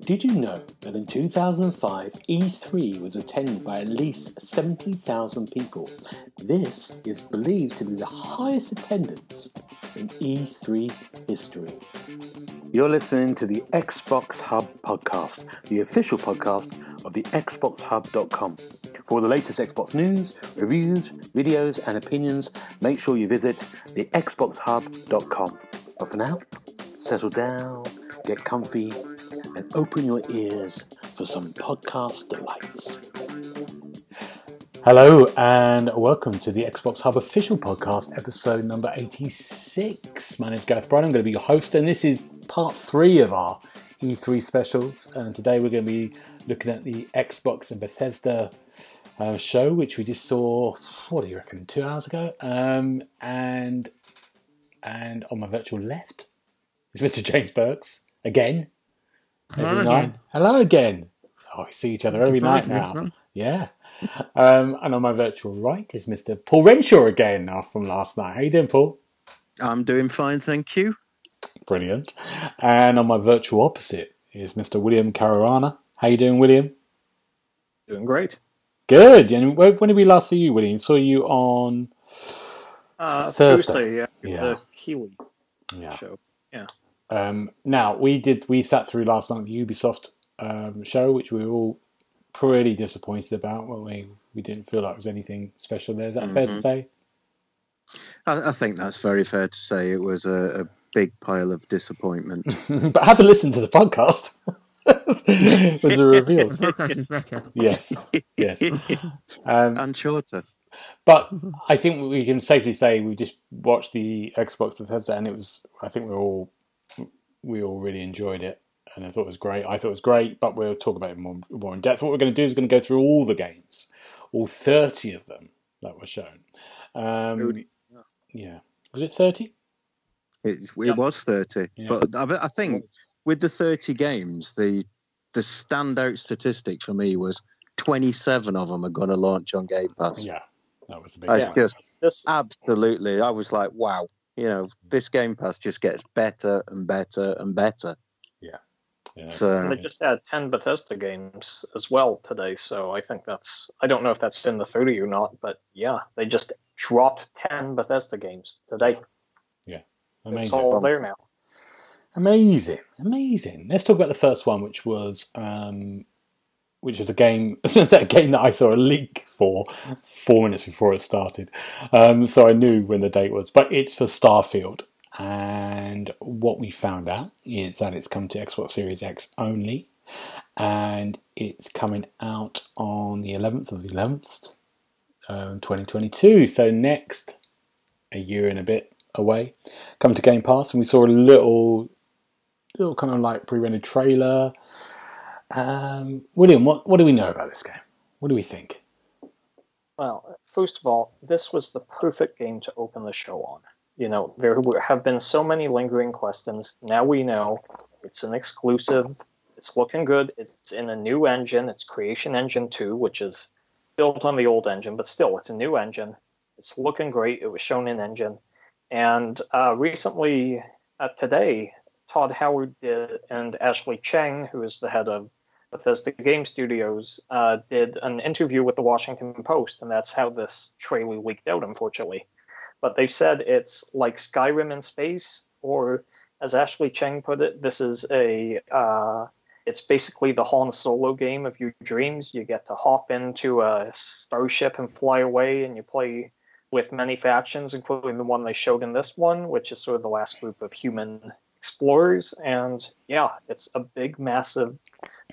Did you know that in 2005, E3 was attended by at least 70,000 people? This is believed to be the highest attendance in E3 history. You're listening to the Xbox Hub podcast, the official podcast of the xboxhub.com. For the latest Xbox news, reviews, videos and opinions, make sure you visit the xboxhub.com. But for now, settle down, get comfy, and open your ears for some podcast delights. Hello and welcome to the Xbox Hub official podcast, episode number 86. My name is Gareth Bryan, I'm going to be your host, and this is part 3 of our E3 specials. And today we're going to be looking at the Xbox and Bethesda show, which we just saw, what do you reckon, 2 hours ago? And on my virtual left is Mr. James Burks, again. Every night. Hello again. Oh, we see each other every night now. Yeah. And on my virtual right is Mr. Paul Renshaw again from last night. How you doing, Paul? I'm doing fine, thank you. Brilliant. And on my virtual opposite is Mr. William Caruana. How you doing, William? Doing great. Good. And when did we last see you, William? Saw you on Thursday. Yeah. The Kiwi show. Yeah. Now, we sat through last night the Ubisoft show, which we were all pretty disappointed about. Well, we didn't feel like it was anything special there. Is that fair to say? I think that's very fair to say. It was a big pile of disappointment. But have a listen to the podcast. There's a reveal. The podcast is better. Yes. Uncharted. But I think we can safely say we just watched the Xbox Bethesda, and it was, I think we all really enjoyed it, and I thought it was great, but we'll talk about it more in depth. What we're going to do is going to go through all the games, all 30 of them that were shown. Yeah. Was it 30? It was 30. Yeah. But I think with the 30 games, the standout statistic for me was 27 of them are going to launch on Game Pass. Yeah. That was a big just absolutely. I was like, wow, this Game Pass just gets better and better and better. Yeah. So and they just had 10 Bethesda games as well today, so I think I don't know if that's in the 30 or not, but yeah, they just dropped 10 Bethesda games today. Yeah. Amazing. It's all there now. Amazing. Let's talk about the first one, which was a game that I saw a leak for 4 minutes before it started. So I knew when the date was. But it's for Starfield. And what we found out is that it's come to Xbox Series X only. And it's coming out on the 11th of the 11th, 2022. So next, a year and a bit away, come to Game Pass. And we saw a little kind of like pre-rendered trailer. William, what do we know about this game? What do we think? Well, first of all, this was the perfect game to open the show on. There have been so many lingering questions. Now we know it's an exclusive. It's looking good. It's in a new engine. It's Creation Engine 2, which is built on the old engine, but still, it's a new engine. It's looking great. It was shown in engine. And recently, today, Todd Howard did, and Ashley Cheng, who is the head of Bethesda Game Studios, did an interview with the Washington Post, and that's how this trailer leaked out, unfortunately. But they've said it's like Skyrim in space, or as Ashley Cheng put it, this is it's basically the Han Solo game of your dreams. You get to hop into a starship and fly away, and you play with many factions, including the one they showed in this one, which is sort of the last group of human explorers, and yeah, it's a big, massive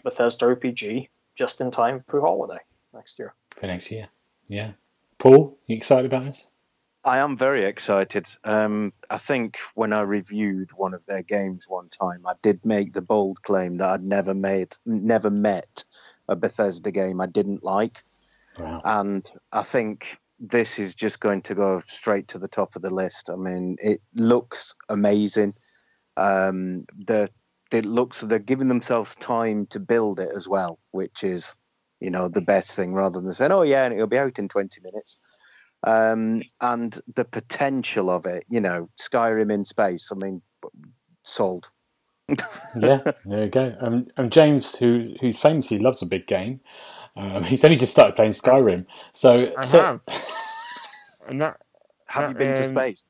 Bethesda RPG just in time for holiday next year. For next year, yeah. Paul, you excited about this? I am very excited. I think when I reviewed one of their games one time, I did make the bold claim that I'd never met a Bethesda game I didn't like. Wow. And I think this is just going to go straight to the top of the list. I mean, it looks amazing. They're giving themselves time to build it as well, which is, the best thing, rather than saying, oh yeah, and it'll be out in 20 minutes. and the potential of it, you know, Skyrim in space, I mean, sold. Yeah, there you go. And James, who's famous, he loves a big game. He's only just started playing Skyrim. So I have. And have you been to space?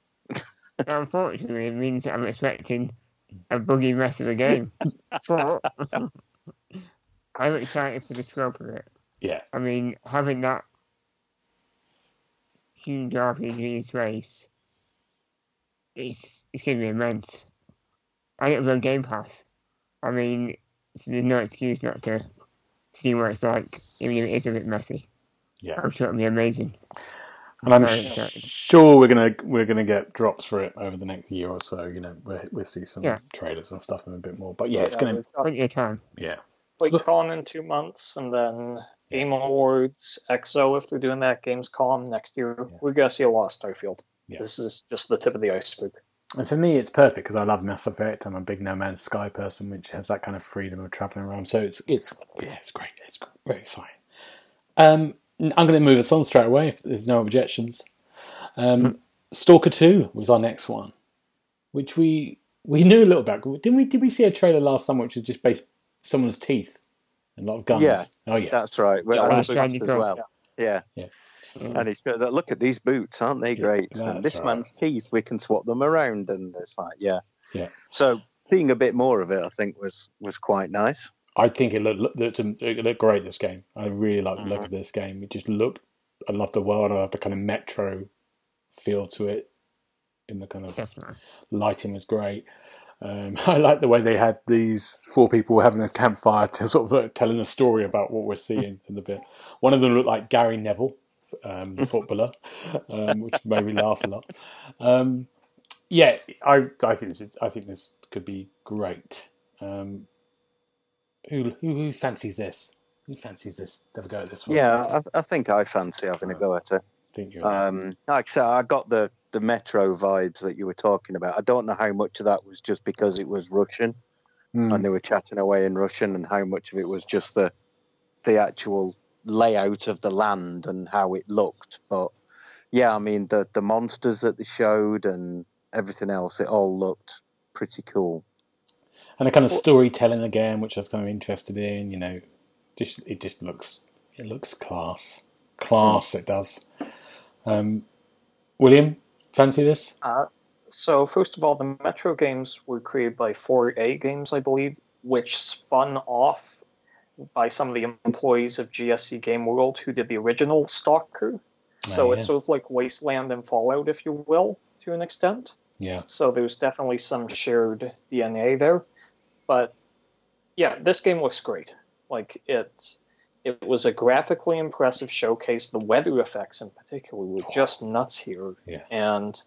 Unfortunately, it means I'm expecting a buggy mess of a game. But I'm excited for the scope of it. Yeah. I mean, having that huge RPG in space, it's going to be immense. I don't know Game Pass. I mean, so there's no excuse not to see what it's like, even if it is a bit messy. Yeah, I'm sure it'll be amazing. And I'm sure we're gonna get drops for it over the next year or so. You know, we'll see some trailers and stuff and a bit more. But yeah, it's gonna plenty of time. Yeah, BlizzCon in 2 months, and then Game Awards, EXO if they're doing that, Gamescom next year. Yeah. We're gonna see a lot of Starfield. Yeah. This is just the tip of the iceberg. And for me, it's perfect because I love Mass Effect. I'm a big No Man's Sky person, which has that kind of freedom of traveling around. So it's great. It's very exciting. I'm going to move us on straight away if there's no objections. Stalker 2 was our next one, which we knew a little about. Did we see a trailer last summer which was just based someone's teeth and a lot of guns? Yeah, oh yeah, that's right. Well, yeah, and as well. Yeah. And it's good. Look at these boots, aren't they great? And this man's teeth, we can swap them around, and it's like, yeah. So seeing a bit more of it, I think, was quite nice. I think it looked great. This game, I really like the look of this game. It just looked. I love the world. I love the kind of Metro feel to it. And the kind of lighting was great. I like the way they had these four people having a campfire to sort of telling a story about what we're seeing in the bit. One of them looked like Gary Neville. The footballer, which made me laugh a lot. I think this could be great. Who fancies this? Who fancies this? Have a go at this one. Yeah, I think I fancy having a go at it. I think you're right. Like I said, I got the Metro vibes that you were talking about. I don't know how much of that was just because it was Russian and they were chatting away in Russian, and how much of it was just the actual layout of the land and how it looked. But yeah, I mean, the monsters that they showed and everything else, it all looked pretty cool. And the kind of storytelling again, which I was kind of interested in, you know, it looks class. It does. William, fancy this? So first of all, the Metro games were created by 4A Games, I believe, which spun off by some of the employees of GSC Game World who did the original Stalker. It's sort of like Wasteland and Fallout, if you will, to an extent. Yeah. So there's definitely some shared DNA there. But yeah, this game looks great. Like it was a graphically impressive showcase. The weather effects in particular were just nuts here. Yeah. And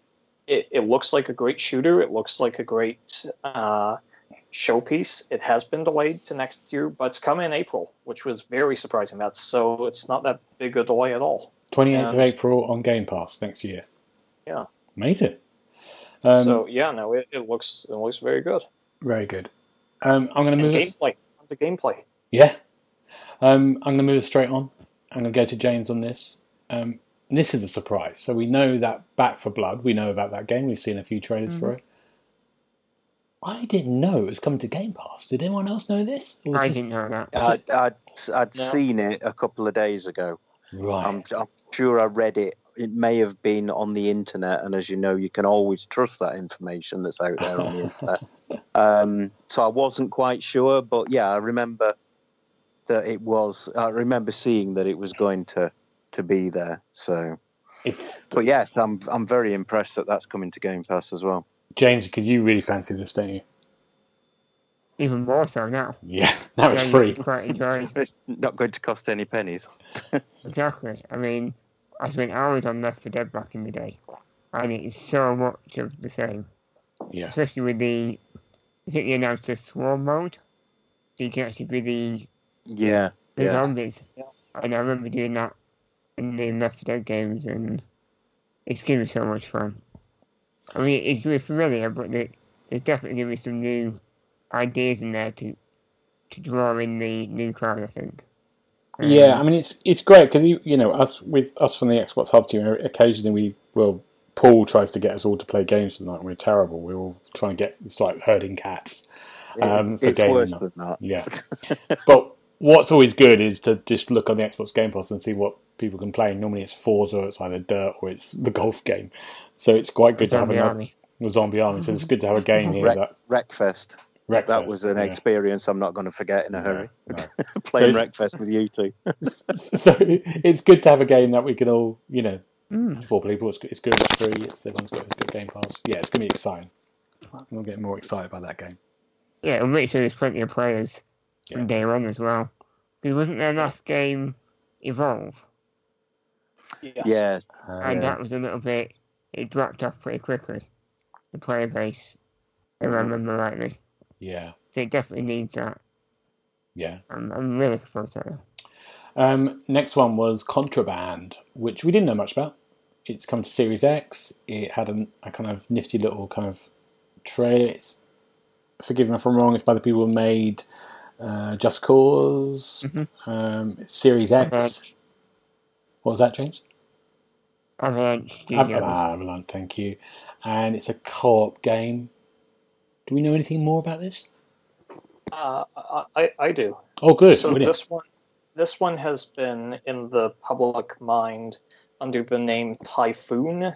it looks like a great shooter. It looks like a great showpiece. It has been delayed to next year, but it's coming in April, which was very surprising. So it's not that big a delay at all. 28th of April on Game Pass next year. Yeah. Amazing. It looks very good. Very good. I'm going to move... Tons of gameplay. Yeah. I'm going to move straight on. I'm going to go to James on this. This is a surprise. So we know that Back for Blood, we know about that game. We've seen a few trailers for it. I didn't know it was coming to Game Pass. Did anyone else know this? I didn't know that. I'd seen it a couple of days ago. Right. I'm sure I read it. It may have been on the internet, and as you know, you can always trust that information that's out there on the internet. So I wasn't quite sure, but yeah, I remember that it was. I remember seeing that it was going to be there. So, but yes, I'm very impressed that that's coming to Game Pass as well. James, because you really fancy this, don't you? Even more so now. Yeah, now it's free. It's not going to cost any pennies. Exactly. I mean, I spent hours on Left 4 Dead back in the day, and it is so much of the same. Yeah. Especially with they announced the swarm mode, so you can actually be the zombies. Yeah. And I remember doing that in the Left 4 Dead games, and it's given so much fun. I mean, it's really familiar, but there's definitely going to be some new ideas in there to draw in the new crowd, I think. Yeah, I mean, it's great because, you know, us from the Xbox Hub team, occasionally Paul tries to get us all to play games for the night, and we're terrible. We're all trying to get, it's like herding cats for games. It's worse than that. Yeah. But what's always good is to just look on the Xbox Game Pass and see what people can play. Normally it's Forza, it's either Dirt or it's the golf game. So it's quite good to have another Zombie Army. So it's good to have a game here. Wreckfest. Wreckfest, that was an experience I'm not going to forget in a hurry. No. Playing Wreckfest with you two. So it's good to have a game that we can all, you know, four people. It's good, it's free. Everyone's got a good Game Pass. Yeah, it's going to be exciting. I'm getting more excited by that game. Yeah, it'll make sure there's plenty of players from day one as well. Because wasn't their last game Evolve? Yeah. And that was a little bit, it dropped off pretty quickly. The player base, if I remember rightly. Yeah. So it definitely needs that. Yeah. I'm really looking forward to that. Next one was Contraband, which we didn't know much about. It's come to Series X. It had a kind of nifty little kind of trailer. It's, forgive me if I'm wrong, it's by the people who made Just Cause, Series X. What was that, James? Avalanche, thank you. And it's a co-op game. Do we know anything more about this? I do. Oh, good. So this one has been in the public mind under the name Typhoon.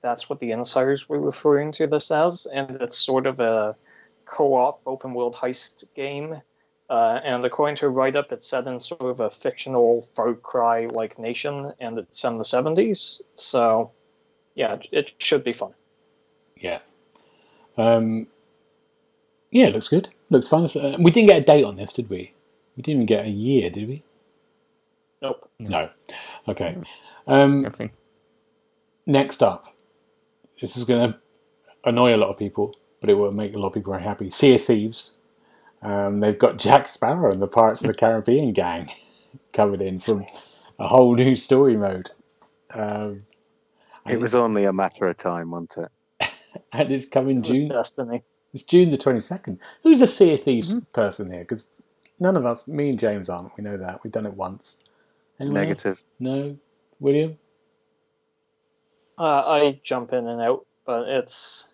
That's what the insiders were referring to this as, and it's sort of a co-op open-world heist game. And according to a write-up, it's set in sort of a fictional Far Cry-like nation, and it's in the 70s. So, yeah, it should be fun. Yeah. Yeah, it looks good. Looks fun. We didn't get a date on this, did we? We didn't even get a year, did we? Nope. No. Okay. Nothing. Next up, this is going to annoy a lot of people, but it will make a lot of people very happy. Sea of Thieves. They've got Jack Sparrow and the Pirates of the Caribbean gang covered in from a whole new story mode. It was only a matter of time, wasn't it? And it's coming June. Destiny. It's June the 22nd. Who's a Sea of Thieves person here? Because none of us, me and James, aren't. We know that. We've done it once. Anyone Negative. Else? No? William? I jump in and out, but it's...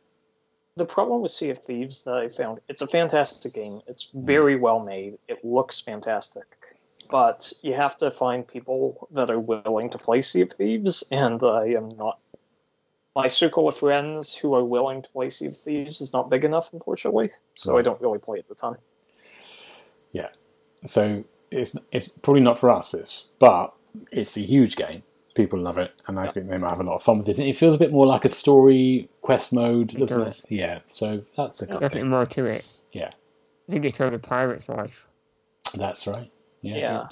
The problem with Sea of Thieves that I found, it's a fantastic game. It's very well made. It looks fantastic. But you have to find people that are willing to play Sea of Thieves, and I am not. My circle of friends who are willing to play Sea of Thieves is not big enough, unfortunately, so I don't really play it at the time. Yeah, so it's probably not for us, but it's a huge game. People love it, and I think they might have a lot of fun with it. It feels a bit more like a story quest mode, doesn't it? Yeah, so that's a good thing. Nothing more to it. Yeah. I think it's on a pirate's life. That's right. Yeah.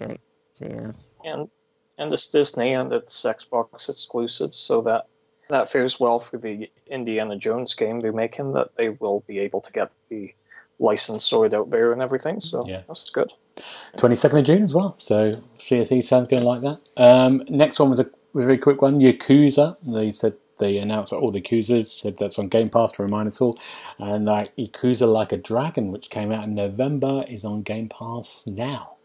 And it's Disney, and it's Xbox exclusive, so that fares well for the Indiana Jones game they're making, that they will be able to get the license sorted out there and everything, so that's good. 22nd of June as well, so Sea of Thieves sounds going to like that. Next one was a very quick one, Yakuza. They announced all the Yakuzas, said that's on Game Pass to remind us all, and Yakuza Like a Dragon, which came out in November, is on Game Pass now,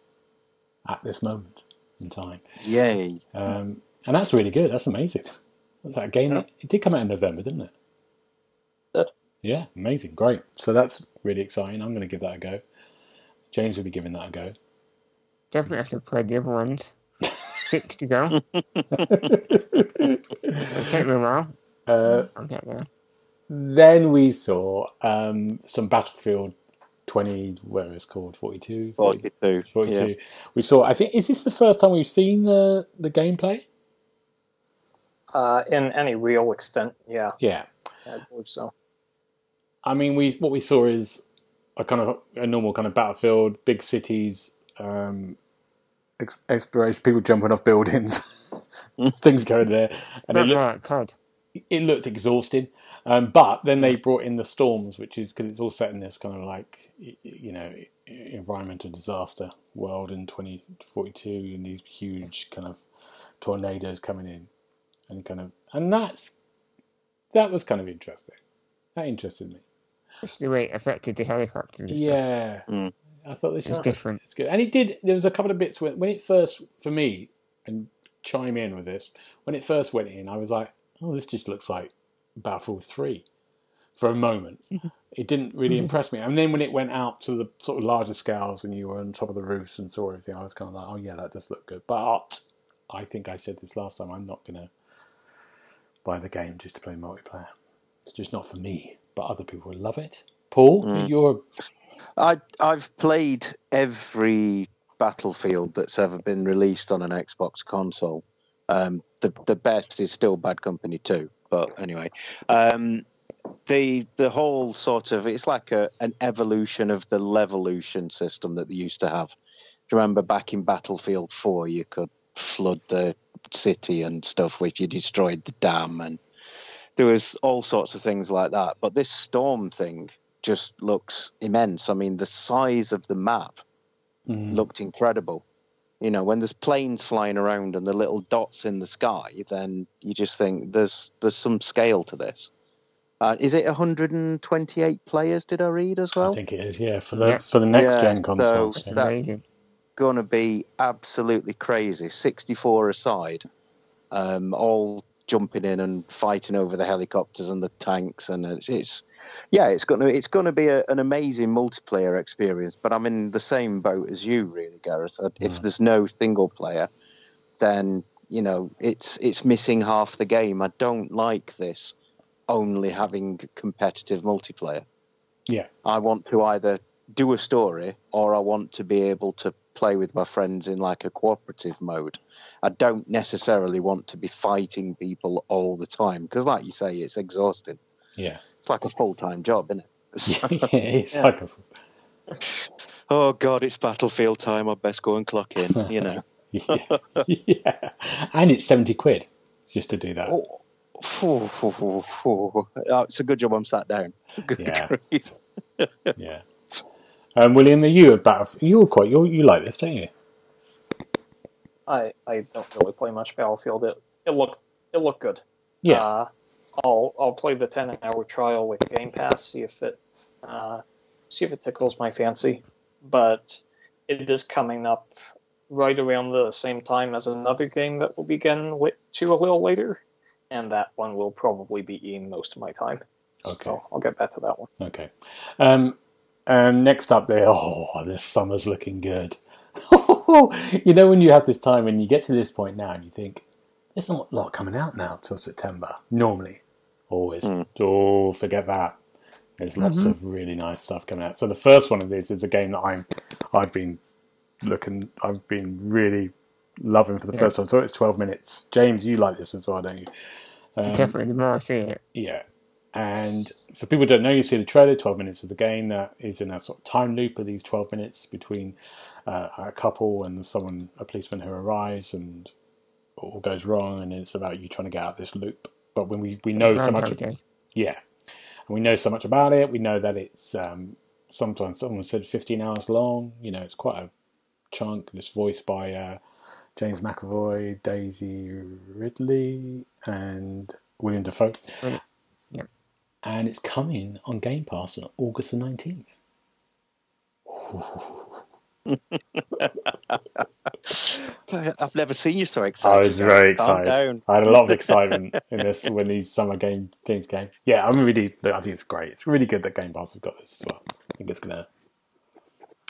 at this moment in time. Yay. And that's really good, that's amazing. Was that a game? Yeah. It did come out in November, didn't it? Good. Yeah, amazing, great. So that's really exciting. I'm going to give that a go. James will be giving that a go. Definitely have to play the other ones. 6 to go. Take me a while. I'll get there. Then we saw some Battlefield 20, whatever it's called, 42? 42. Yeah. We saw, I think, is this the first time we've seen the gameplay? In any real extent, yeah. Yeah. I believe so. I mean, what we saw is a kind of a normal kind of Battlefield, big cities, exploration, people jumping off buildings, things going there. And it looked exhausting. But then they brought in the storms, which is, because it's all set in this kind of like, you know, environmental disaster world in 2042, and these huge kind of tornadoes coming in. And that was kind of interesting. That interested me. Especially the way it affected the helicopters. Yeah. Mm. I thought this is different. It's good. And it did, there was a couple of bits when it first, for me, and chime in with this, when it first went in, I was like, oh, this just looks like Battlefield 3 for a moment. It didn't really impress me. And then when it went out to the sort of larger scales and you were on top of the roofs and saw everything, I was kind of like, oh yeah, that does look good. But I think I said this last time, I'm not going to buy the game just to play multiplayer. It's just not for me, but other people will love it. Paul, you're... I've played every Battlefield that's ever been released on an Xbox console. The best is still Bad Company 2, but anyway. The whole sort of... It's like an evolution of the levolution system that they used to have. Do you remember back in Battlefield 4, you could flood the city and stuff, which you destroyed the dam, and there was all sorts of things like that. But this storm thing just looks immense. I mean, the size of the map looked incredible. You know, when there's planes flying around and the little dots in the sky, then you just think there's some scale to this. Is it 128 players, did I read as well? I think it is, yeah, for the next-gen consoles. So that's going to be absolutely crazy. 64 aside, all jumping in and fighting over the helicopters and the tanks, and it's going to be an amazing multiplayer experience. But I'm in the same boat as you, really, Gareth. If there's no single player, then you know it's missing half the game. I don't like this only having competitive multiplayer. Yeah, I want to either do a story or I want to be able to play with my friends in like a cooperative mode. I don't necessarily want to be fighting people all the time because, like you say, it's exhausting. Yeah, it's like a full-time job, isn't it? So, yeah, it's like a... Oh God, it's Battlefield time. I best go and clock in. You know. yeah, and it's £70 just to do that. Oh, it's a good job I'm sat down. Good grief. Yeah. William, are you about? You like this, don't you? I don't really play much Battlefield. It looked good. Yeah. I'll play the 10-hour trial with Game Pass, see if it tickles my fancy. But it is coming up right around the same time as another game that will begin with two a little later, and that one will probably be eating most of my time. Okay. So I'll get back to that one. Okay. Next up, this summer's looking good. You know, when you have this time, when you get to this point now, and you think, there's not a lot coming out now till September, normally. Always. Oh, forget that. There's lots of really nice stuff coming out. So the first one of these is a game that I've been really loving for the first one. So it's 12 minutes. James, you like this as well, don't you? Definitely, I see it. Yeah. And for people who don't know, you see the trailer, 12 minutes is a game that is in a sort of time loop of these 12 minutes between a couple and a policeman who arrives and all goes wrong, and it's about you trying to get out of this loop. But when we know so much... Yeah. And we know so much about it. We know that it's sometimes someone said 15 hours long. You know, it's quite a chunk. It's voiced by James McAvoy, Daisy Ridley, and William Dafoe. Right. And it's coming on Game Pass on August the 19th. I've never seen you so excited. I was very excited. I had a lot of excitement in this when these summer game things came. Yeah, I think it's great. It's really good that Game Pass have got this as well. I think it's going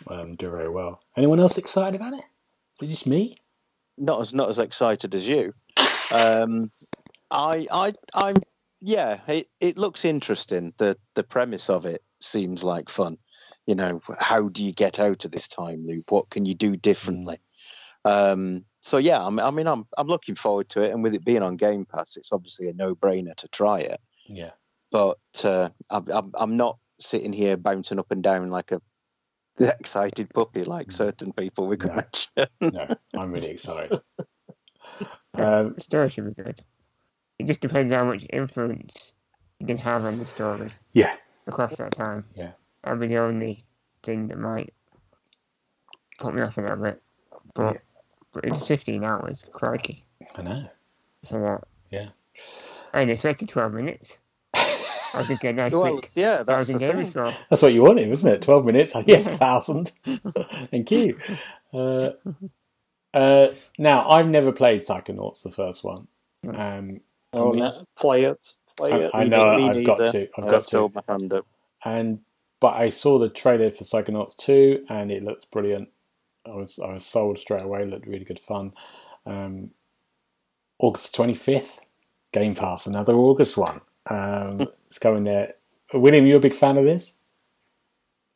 to do very well. Anyone else excited about it? Is it just me? Not as excited as you. I'm. Yeah, it looks interesting. The premise of it seems like fun. You know, how do you get out of this time loop? What can you do differently? So yeah, I'm looking forward to it, and with it being on Game Pass, it's obviously a no-brainer to try it. Yeah. But I'm not sitting here bouncing up and down like a excited puppy like certain people we could mention. No, I'm really excited. The story should be good. It just depends how much influence you can have on the story. Yeah. Across that time. Yeah. That'd be the only thing that might put me off a little bit. But it's 15 hours. Crikey. I know. So that. Yeah. And it's 12 minutes. I could get yeah, that's the thing. That's what you wanted, wasn't it? 12 minutes, I get 1,000. Thank you. Now, I've never played Psychonauts, the first one. Play it. I know, I've got to. I've got my hand up. But I saw the trailer for Psychonauts 2, and it looked brilliant. I was sold straight away. It looked really good fun. August 25th, Game Pass, another August one. It's going there. William, you a big fan of this?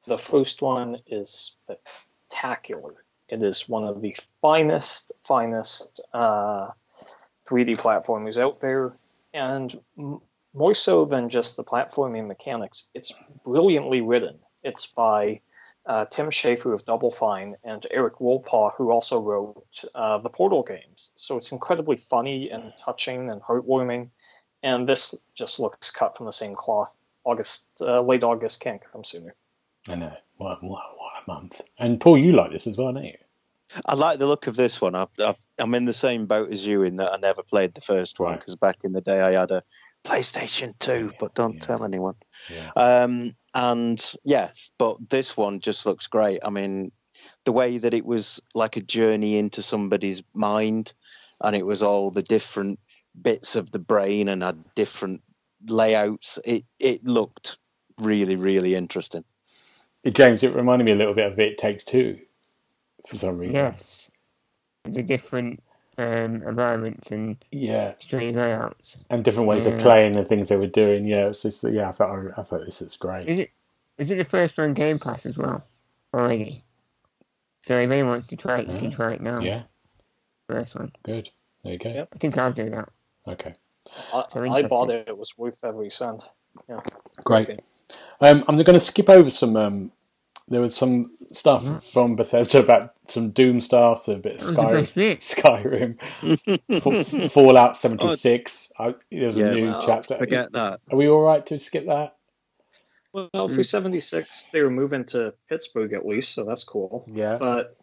The first one is spectacular. It is one of the finest 3D platformers out there, and more so than just the platforming mechanics, it's brilliantly written. It's by Tim Schafer of Double Fine and Eric Wolpaw, who also wrote the Portal games. So it's incredibly funny and touching and heartwarming, and this just looks cut from the same cloth. Late August can't come sooner. I know. What a month. And Paul, you like this as well, don't you? I like the look of this one. I'm in the same boat as you in that I never played the first one because back in the day I had a PlayStation 2, but don't tell anyone. Yeah. But this one just looks great. I mean, the way that it was like a journey into somebody's mind, and it was all the different bits of the brain and had different layouts. It looked really, really interesting. James, it reminded me a little bit of It Takes Two for some reason. Yes. The different environments and strange layouts. And different ways of playing and things they were doing. Yeah, it's just, I thought this is great. Is it the first one Game Pass as well already? So if anyone wants to try it, you can try it now. Yeah. First one. Good. There you go. Yep. I think I'll do that. Okay. I bought it. It was worth every cent. Yeah. Great. Okay. I'm going to skip over some. There was some stuff from Bethesda about some Doom stuff, a bit of Skyrim, Fallout 76. There's a new chapter. Forget that. Are we all right to skip that? Well, for 76, they were moving to Pittsburgh at least, so that's cool. Yeah. But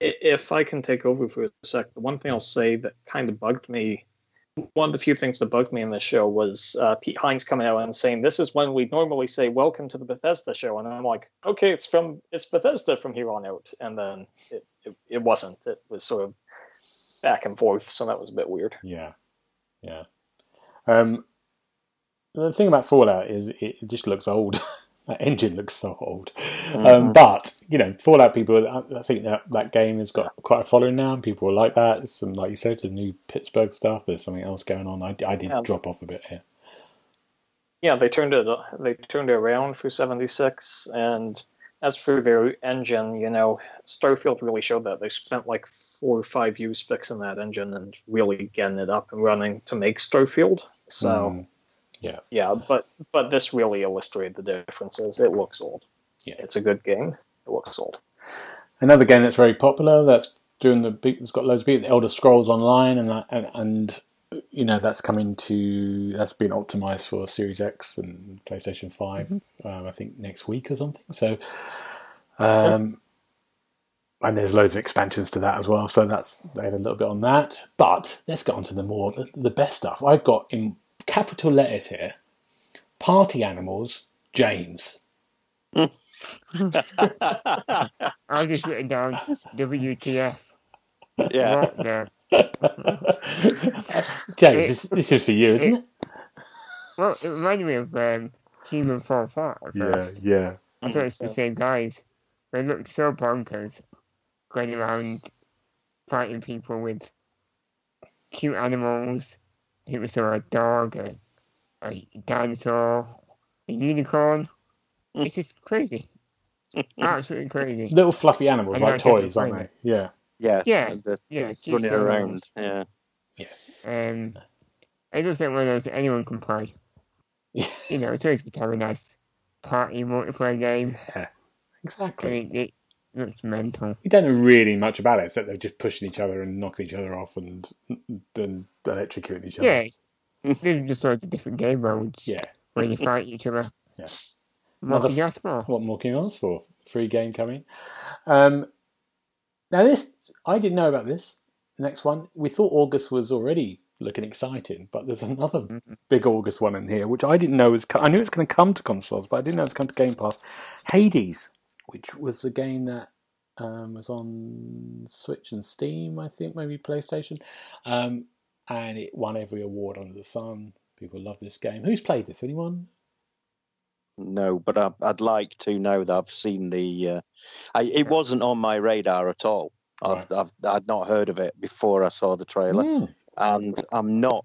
if I can take over for a sec, the one thing I'll say that kind of bugged me. One of the few things that bugged me in this show was Pete Hines coming out and saying, this is when we normally say, welcome to the Bethesda show. And I'm like, okay, it's Bethesda from here on out. And then it wasn't. It was sort of back and forth. So that was a bit weird. Yeah. Yeah. The thing about Fallout is it just looks old. That engine looks so old. But, Fallout people, I think that game has got quite a following now. And people like that. It's some, like you said, the new Pittsburgh stuff. There's something else going on. I did drop off a bit here. Yeah, they turned it around for 76. And as for their engine, Starfield really showed that. They spent like 4 or 5 years fixing that engine and really getting it up and running to make Starfield. So... but this really illustrated the differences. It looks old. Yeah, it's a good game. It looks old. Another game that's very popular it's got loads of people. Elder Scrolls Online, and that's been optimized for Series X and PlayStation 5. I think next week or something. So, and there's loads of expansions to that as well. So they had a little bit on that. But let's get on to the best stuff I've got in. Capital letters here. Party animals, James. I've just written down WTF. Yeah. James, this is for you, isn't it? Well, it reminded me of Human Fall Flat. Yeah. I thought it's the same guys. They looked so bonkers going around fighting people with cute animals. It was a dog, a dinosaur, a unicorn. It's just crazy. Absolutely crazy. Little fluffy animals, like toys, aren't they? Yeah. Yeah. Yeah. Running around. Yeah. I just think one of those anyone can play. It's always good to have a nice party multiplayer game. Yeah. Exactly. It looks mental. You don't know really much about it, except they're just pushing each other and knocking each other off and then electrocuting each other. Yeah, these are just loads of different game modes. Yeah, where you fight each other. Yeah, what can you ask for? What more can you ask for? Free game coming. Now this, I didn't know about this. The next one, we thought August was already looking exciting. But there's another big August one in here, which I didn't know was... I knew it was going to come to consoles, but I didn't know it was going to Game Pass. Hades, which was a game that was on Switch and Steam, I think, maybe PlayStation. And it won every award under the sun. People love this game. Who's played this? Anyone? No, but I'd like to know that I've seen the... it wasn't on my radar at all. I'd not heard of it before I saw the trailer. Mm. And I'm not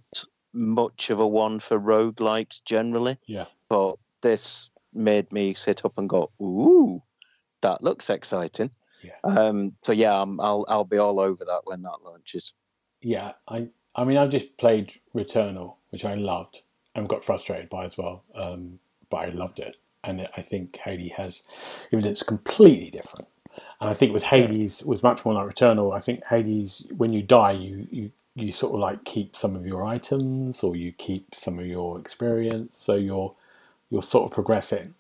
much of a one for roguelikes generally. Yeah. But this made me sit up and go, ooh, that looks exciting. Yeah. So, yeah, I'll be all over that when that launches. Yeah, I mean, I've just played Returnal, which I loved and got frustrated by as well. But I loved it. And I think Hades has, even it's completely different. And I think with Hades, it was much more like Returnal. I think Hades, when you die, you sort of like keep some of your items or you keep some of your experience. So you're sort of progressing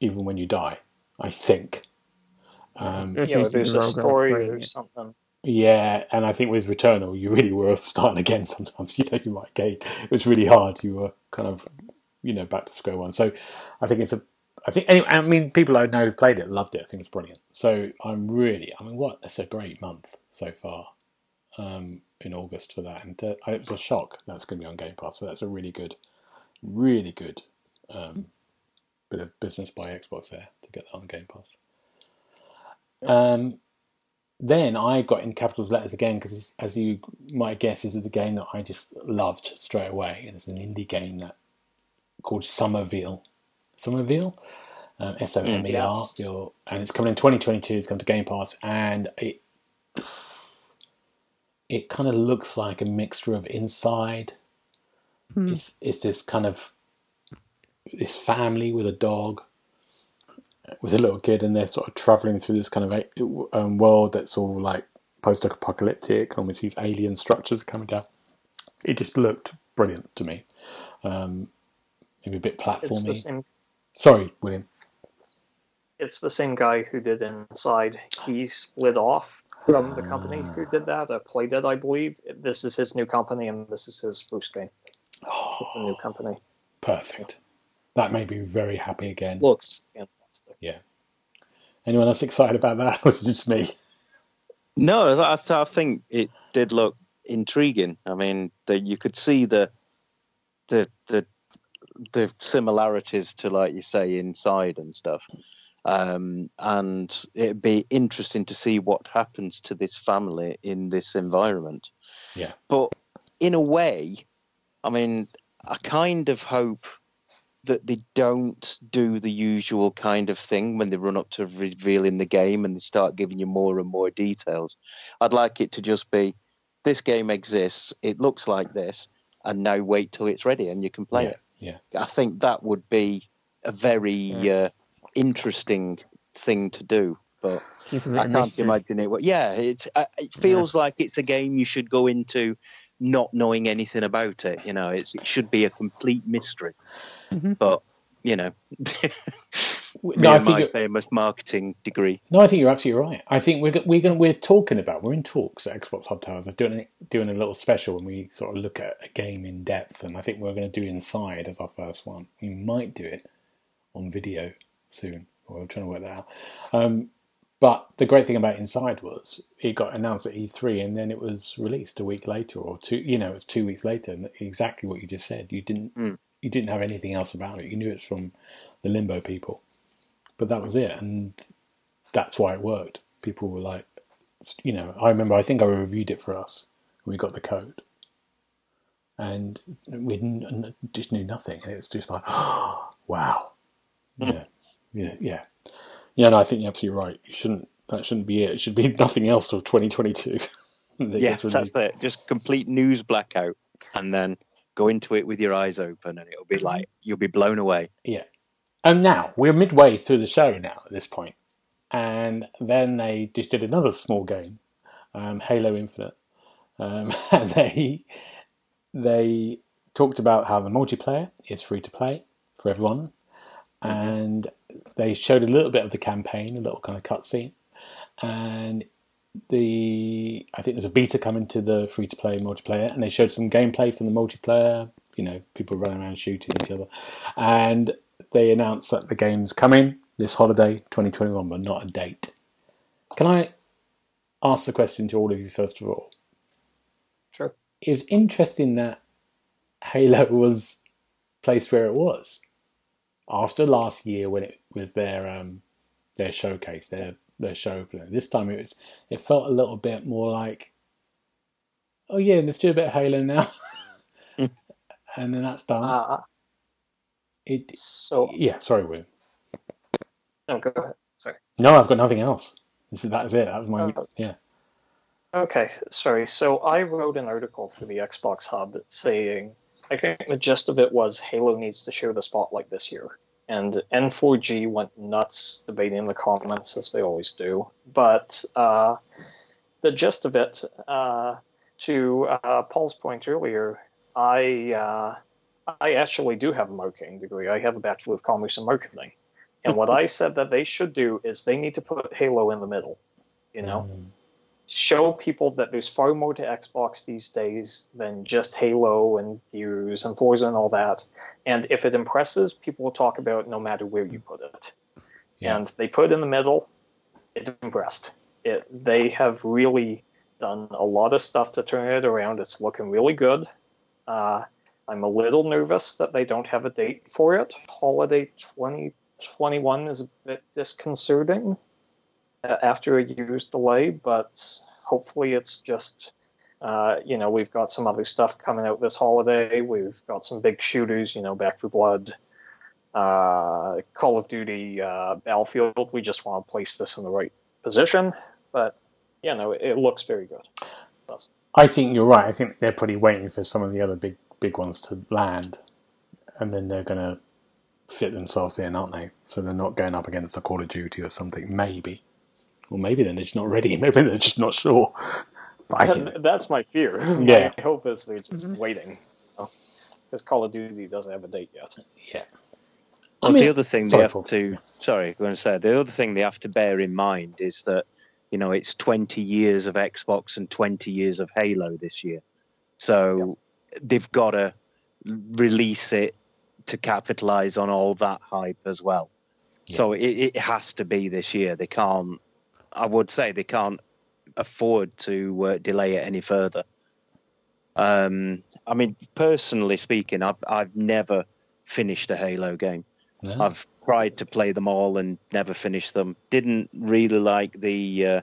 even when you die, I think. Yeah, there's a story or something. Yeah, and I think with Returnal, you really were starting again sometimes. You might gain. It was really hard. You were kind of, back to square one. So I think it's a... anyway, I mean, people I know who've played it loved it. I think it's brilliant. So it's a great month so far in August for that. And it was a shock that's going to be on Game Pass. So that's a really good bit of business by Xbox there to get that on Game Pass. Then I got in capitals letters again because, as you might guess, this is the game that I just loved straight away. And it's an indie game called Somerville. Somerville, Somer, and it's coming in 2022. It's come to Game Pass, and it kind of looks like a mixture of Inside. It's this kind of this family with a dog, with a little kid, and they're sort of traveling through this kind of world that's all like post-apocalyptic, and almost these alien structures coming down. It just looked brilliant to me. Maybe a bit platformy. Sorry, William. It's the same guy who did Inside. He split off from the company who did that. Playdid, I believe. This is his new company, and this is his first game. Oh, the new company. Perfect. That made me very happy again. Looks fantastic. Yeah. Anyone else excited about that? Or was it just me? No, I think it did look intriguing. I mean, you could see the similarities to, like you say, Inside and stuff. And it'd be interesting to see what happens to this family in this environment. Yeah. But in a way, I mean, I kind of hope that they don't do the usual kind of thing when they run up to revealing the game and they start giving you more and more details. I'd like it to just be, this game exists, it looks like this, and now wait till it's ready and you can play it. Yeah, I think that would be a very interesting thing to do, but I can't imagine it. It feels like it's a game you should go into not knowing anything about it. It should be a complete mystery. Mm-hmm. But marketing degree. No, I think you're absolutely right. I think we're in talks at Xbox Hub Towers of doing a little special when we sort of look at a game in depth, and I think we're going to do Inside as our first one. We might do it on video soon. We're trying to work that out. But the great thing about Inside was it got announced at E3, and then it was released a week later or two. It was 2 weeks later, and exactly what you just said. You didn't have anything else about it. You knew it's from the Limbo people. But that was it, and that's why it worked. People were like, I remember, I think I reviewed it for us. We got the code. And we just knew nothing. And it was just like, oh, wow. Yeah. Yeah, no, I think you're absolutely right. That shouldn't be it. It should be nothing else till 2022. That's it. Just complete news blackout. And then go into it with your eyes open and it'll be like, you'll be blown away. Yeah. And now, we're midway through the show now at this point. And then they just did another small game, Halo Infinite. And they talked about how the multiplayer is free to play for everyone. And they showed a little bit of the campaign, a little kind of cutscene. And I think there's a beta coming to the free-to-play multiplayer, and they showed some gameplay from the multiplayer, you know, people running around shooting each other. And they announced that the game's coming this holiday, 2021, but not a date. Can I ask the question to all of you first of all? Sure. It was interesting that Halo was placed where it was after last year when it was their showcase, their show opener. This time it felt a little bit more like, oh yeah, let's do a bit of Halo now, and then that's done. Sorry, William. No, go ahead. Sorry. No, I've got nothing else. That's it. That was my yeah. Okay, sorry. So I wrote an article for the Xbox Hub saying, I think the gist of it was Halo needs to share the spotlight this year. And N4G went nuts debating the comments, as they always do. But the gist of it, to Paul's point earlier, I actually do have a marketing degree. I have a Bachelor of Commerce in Marketing. And what I said that they should do is they need to put Halo in the middle, you know? Mm. Show people that there's far more to Xbox these days than just Halo and Gears and Forza and all that. And if it impresses, people will talk about it no matter where you put it. Yeah. And they put it in the middle, it impressed. They have really done a lot of stuff to turn it around. It's looking really good. I'm a little nervous that they don't have a date for it. Holiday 2021 is a bit disconcerting after a year's delay, but hopefully it's just, we've got some other stuff coming out this holiday. We've got some big shooters, you know, Back 4 Blood, Call of Duty, Battlefield. We just want to place this in the right position, but, you know, it looks very good. I think you're right. I think they're probably waiting for some of the other big ones to land, and then they're going to fit themselves in, aren't they? So they're not going up against a Call of Duty or something, maybe. Or maybe then they're just not ready. Maybe they're just not sure. But I think that's my fear. Yeah. My hope is they're just waiting. Because Call of Duty doesn't have a date yet. Yeah. Well, the other thing the other thing they have to bear in mind is that, you know, it's 20 years of Xbox and 20 years of Halo this year. So they've got to release it to capitalize on all that hype as well. Yeah. So it has to be this year. They can't, I would say they can't afford to delay it any further. I mean, personally speaking, I've never finished a Halo game. No. I've tried to play them all and never finished them. Didn't really like the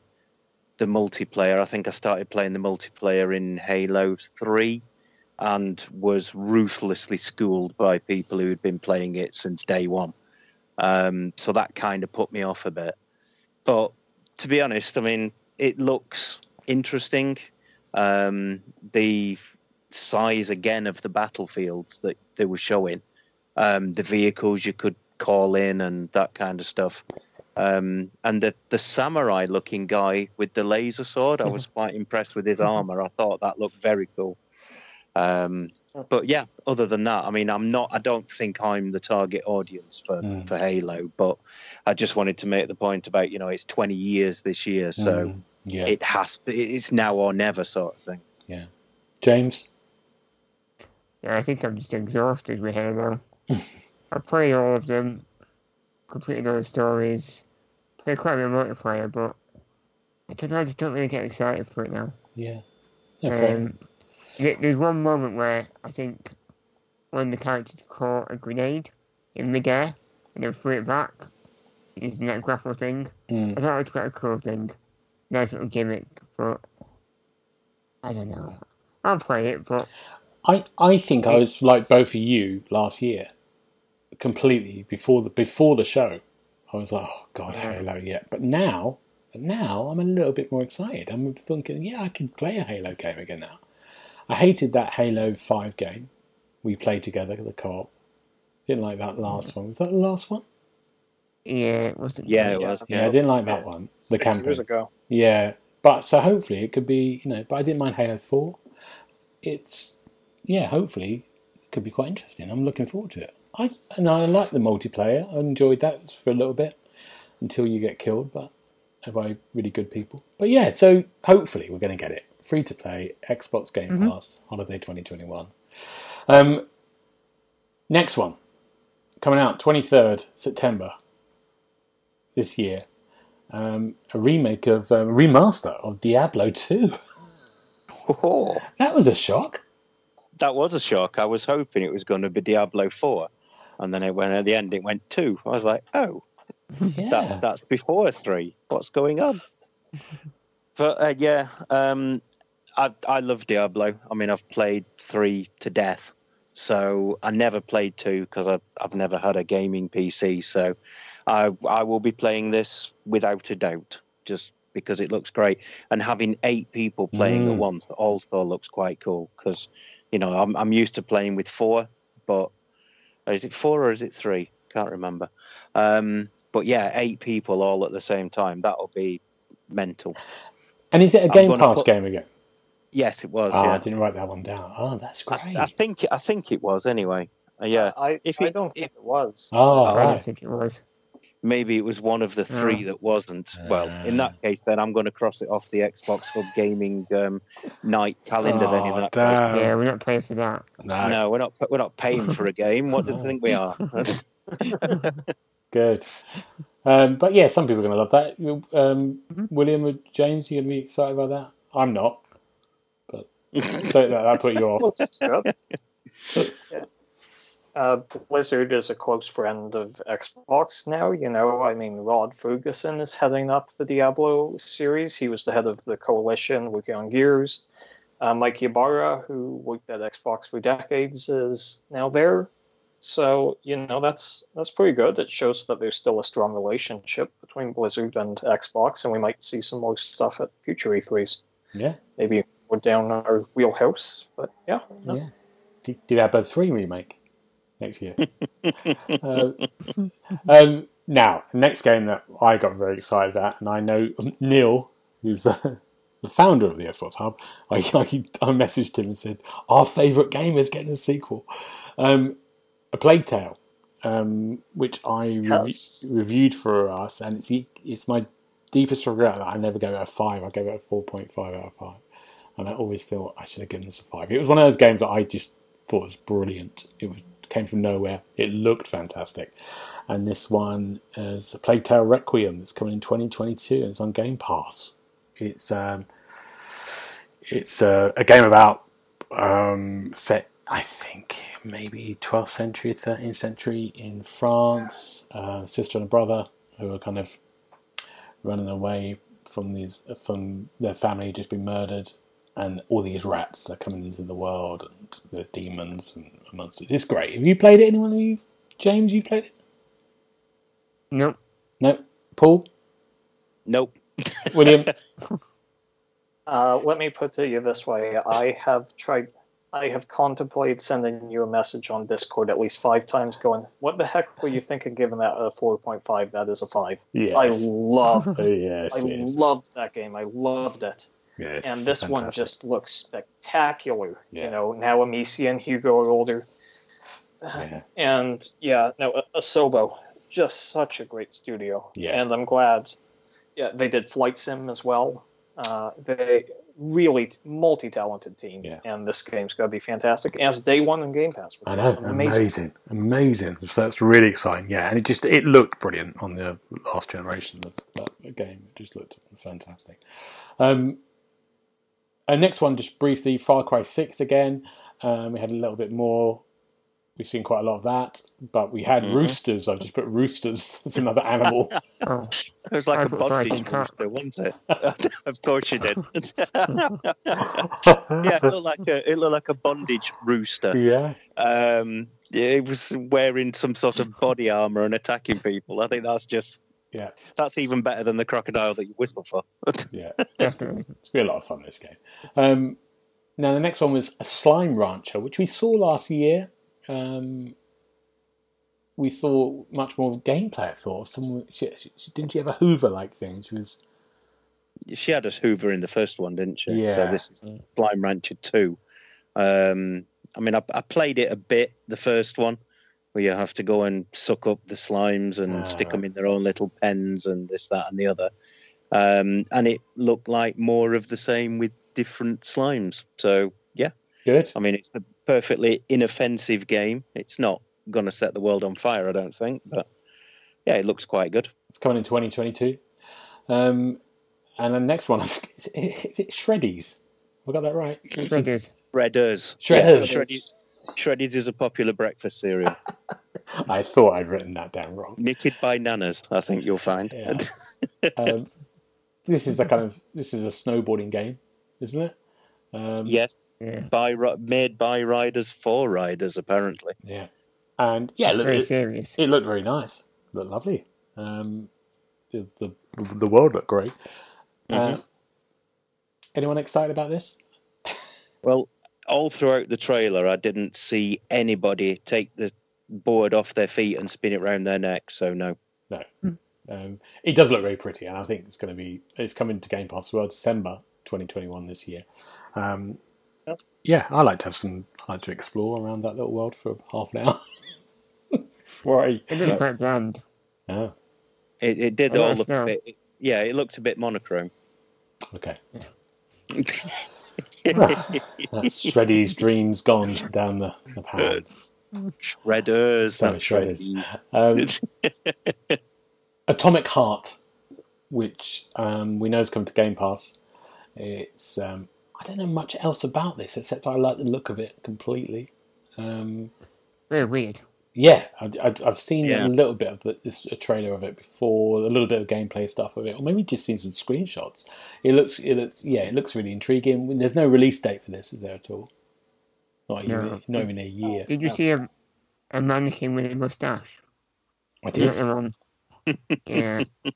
multiplayer. I think I started playing the multiplayer in Halo 3 and was ruthlessly schooled by people who had been playing it since day one. So that kind of put me off a bit. But to be honest, I mean, it looks interesting. The size, again, of the battlefields that they were showing, the vehicles you could call in and that kind of stuff. And the samurai-looking guy with the laser sword, I was quite impressed with his armor. I thought that looked very cool. But yeah, other than that, I mean, I don't think I'm the target audience for Halo, but I just wanted to make the point about, you know, it's 20 years this year, so it has to, it's now or never sort of thing. Yeah. James? Yeah, I think I'm just exhausted with Halo. I play all of them, completed all the stories, play quite a bit of multiplayer, but I don't know, I just don't really get excited for it now. Yeah. There's one moment where I think one of the characters caught a grenade in midair and then threw it back using that grapple thing. I thought it was quite a cool thing. Nice little gimmick, but I don't know. I'll play it, but... I think I was like both of you last year, completely, before the show. I was like, oh God, Halo, yeah. But now I'm a little bit more excited. I'm thinking, yeah, I can play a Halo game again now. I hated that Halo 5 game we played together, the co-op. Didn't like that last one. Was that the last one? Yeah, it wasn't. Yeah, it was. Yeah, I didn't like that one. The campaign. 6 years ago. Yeah, but so hopefully it could be, you know. But I didn't mind Halo 4. Hopefully it could be quite interesting. I'm looking forward to it. I like the multiplayer. I enjoyed that for a little bit until you get killed. But by really good people. But yeah, so hopefully we're going to get it. Free to play, Xbox Game Pass, holiday 2021. Next one, coming out 23rd September this year. A remake of, a remaster of Diablo 2. Oh. That was a shock. That was a shock. I was hoping it was going to be Diablo 4. And then it went, at the end, it went 2. I was like, oh, yeah. that's before 3. What's going on? But yeah, I love Diablo. I mean, I've played 3 to death. So I never played 2 because I've never had a gaming PC. So I will be playing this without a doubt, just because it looks great. And having 8 people playing at once also looks quite cool, because, you know, I'm used to playing with 4, but is it 4 or is it 3? Can't remember. But yeah, 8 people all at the same time. That'll be mental. And is it a Game Pass game again? Yes, it was. Yeah. I didn't write that one down. Oh, that's great. I think it was anyway. Yeah, I don't think it was. I don't think it was. Maybe it was one of the 3 that wasn't. Well, in that case, then I'm going to cross it off the Xbox Hub Gaming night calendar. Then in that case, yeah, we're not paying for that. No, we're not paying for a game. What do you think we are? Good, but yeah, some people are going to love that. William or James, are you going to be excited about that? I'm not, but that put you off. Yeah. Blizzard is a close friend of Xbox now, you know. I mean, Rod Ferguson is heading up the Diablo series. He was the head of the Coalition working on Gears. Mike Ybarra, who worked at Xbox for decades, is now there. So, you know, that's pretty good. It shows that there's still a strong relationship between Blizzard and Xbox, and we might see some more stuff at future E3s. Yeah. Maybe we're down our wheelhouse, but yeah. No. Yeah. Diablo 3 remake next year. Now, next game that I got very excited about, and I know Neil, who's the founder of the Xbox Hub, I messaged him and said, our favourite game is getting a sequel. A Plague Tale, which I reviewed for us, and it's my deepest regret that I never gave it a 5. I gave it a 4.5 out of 5. And I always feel I should have given this a 5. It was one of those games that I just thought was brilliant. It came from nowhere. It looked fantastic. And this one is Plague Tale Requiem. It's coming in 2022, and it's on Game Pass. It's a game about set, I think, maybe 12th century, 13th century in France. Sister and brother who are kind of running away from their family just been murdered, and all these rats are coming into the world, and there's demons and monsters. It's great. Have you played it? Anyone of you? James, you played it? No. No. Paul? Nope. William? Let me put it to you this way. I have contemplated sending you a message on Discord at least 5 times going, what the heck were you thinking giving that a 4.5? That is a 5. Yes. I loved that game. I loved it. Yes, and this fantastic. One just looks spectacular. Yeah. You know, now Amicia and Hugo are older. Yeah. And, yeah, no, Asobo, just such a great studio. Yeah. And I'm glad they did Flight Sim as well. They really multi-talented team, and this game's going to be fantastic. As Day 1 in Game Pass, which is amazing. Amazing. So that's really exciting, yeah. And it looked brilliant on the last generation of that game. It just looked fantastic. Next one, just briefly, Far Cry 6 again. We had a little bit more. We've seen quite a lot of that, but we had roosters. I've just put roosters. It's another animal. Oh. It was like a bondage rooster, wasn't it? Of course you did. Yeah, it looked like a bondage rooster. Yeah. It was wearing some sort of body armor and attacking people. I think that's just... Yeah, that's even better than the crocodile that you whistle for. Yeah, definitely. It's been a lot of fun, this game. Now the next one was a Slime Rancher, which we saw last year. We saw much more of gameplay. I thought someone didn't she have a Hoover-like thing? She had a Hoover in the first one, didn't she? Yeah. So this is Slime Rancher 2. I mean, I played it a bit, the first one, where you have to go and suck up the slimes and stick them in their own little pens and this, that, and the other. And it looked like more of the same with different slimes. So, yeah. Good. I mean, it's a perfectly inoffensive game. It's not going to set the world on fire, I don't think. But, yeah, it looks quite good. It's coming in 2022. And the next one, is it Shreddies? I got that right. Shredders. Shreddies is a popular breakfast cereal. I thought I'd written that down wrong. Knitted by nanas, I think you'll find. Yeah. This is a snowboarding game, isn't it? Yes. Yeah. Made by riders for riders, apparently. Yeah. And yeah, it looked very nice. It looked lovely. The world looked great. Mm-hmm. Anyone excited about this? Well, all throughout the trailer, I didn't see anybody take the board off their feet and spin it round their neck. So no. It does look very pretty, and I think it's going to be. It's coming to Game Pass as well, December 2021 this year. Yeah, I like to have some. I like to explore around that little world for half an hour. Why? It looked quite bland. Yeah. It did all look a bit. Yeah, it looked a bit monochrome. Okay. Yeah. That's Shreddy's dreams gone down the path. Shredders. Atomic Heart, which we know is coming to Game Pass. It's I don't know much else about this except I like the look of it completely. Very weird. Yeah, I've seen a little bit of a trailer of it before, a little bit of gameplay stuff of it, or maybe just seen some screenshots. It looks really intriguing. There's no release date for this, is there at all? Not even a year. Did you see a mannequin with a mustache? I did. Yeah, that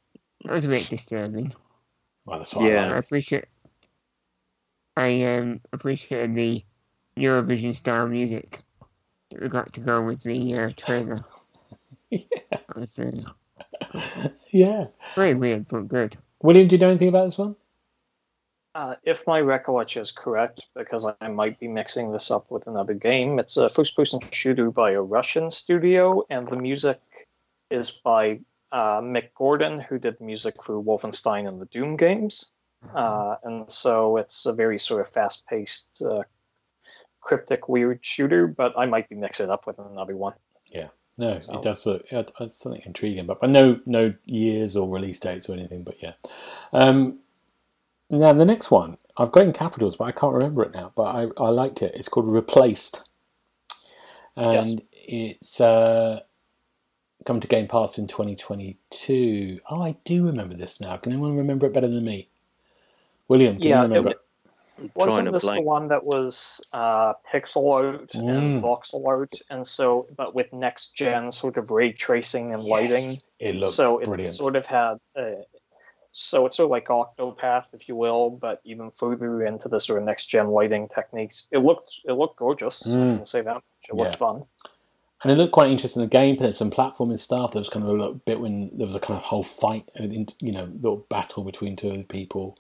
was a bit disturbing. Well, that's why I appreciate. I appreciated the Eurovision style music. We got to go with the trailer. Yeah. Very weird, but good. William, do you know anything about this one? If my recollection is correct, because I might be mixing this up with another game, it's a first-person shooter by a Russian studio, and the music is by Mick Gordon, who did the music for Wolfenstein and the Doom games. And so it's a very sort of fast-paced cryptic weird shooter, but I might be mixing it up with another one. Yeah, no, so. It does look it's something intriguing, but no years or release dates or anything. But yeah, now the next one I've got in capitals, but I can't remember it now. But I liked it. It's called Replaced, and it's come to Game Pass in 2022. Oh, I do remember this now. Can anyone remember it better than me? William, can you remember it? Wasn't this the one that was pixel art and voxel art, and so but with next gen sort of ray tracing and lighting? It looked brilliant. So it's sort of like Octopath, if you will, but even further into the sort of next gen lighting techniques. It looked gorgeous. I can say that much. It looked fun, and it looked quite interesting. The game, there's some platforming stuff. There was kind of a little bit when there was a kind of whole fight, little battle between two other people,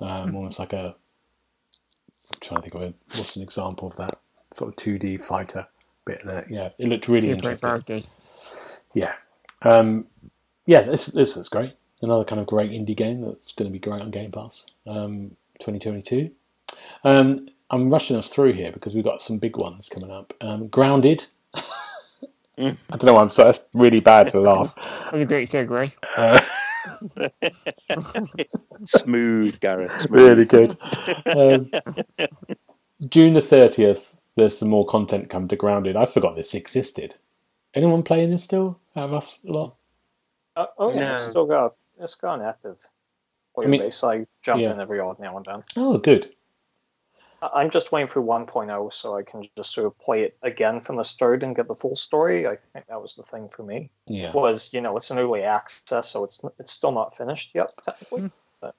almost like a. I'm trying to think of what's an example of that sort of 2D fighter bit there. Yeah, it looked really interesting. Yeah. This is great. Another kind of great indie game that's going to be great on Game Pass 2022. I'm rushing us through here because we've got some big ones coming up. Grounded. I don't know why I'm so really bad to laugh. That was a great segue. Smooth, Gareth. Smooth. Really good. June the 30th, there's some more content come to Grounded. I forgot this existed. Anyone playing this still? It's still got. It's gone active. I jump in every odd now and then. Oh, good. I'm just waiting for 1.0 so I can just sort of play it again from the start and get the full story. I think that was the thing for me. Yeah. Was, it's an early access, so it's still not finished yet, technically. Mm-hmm.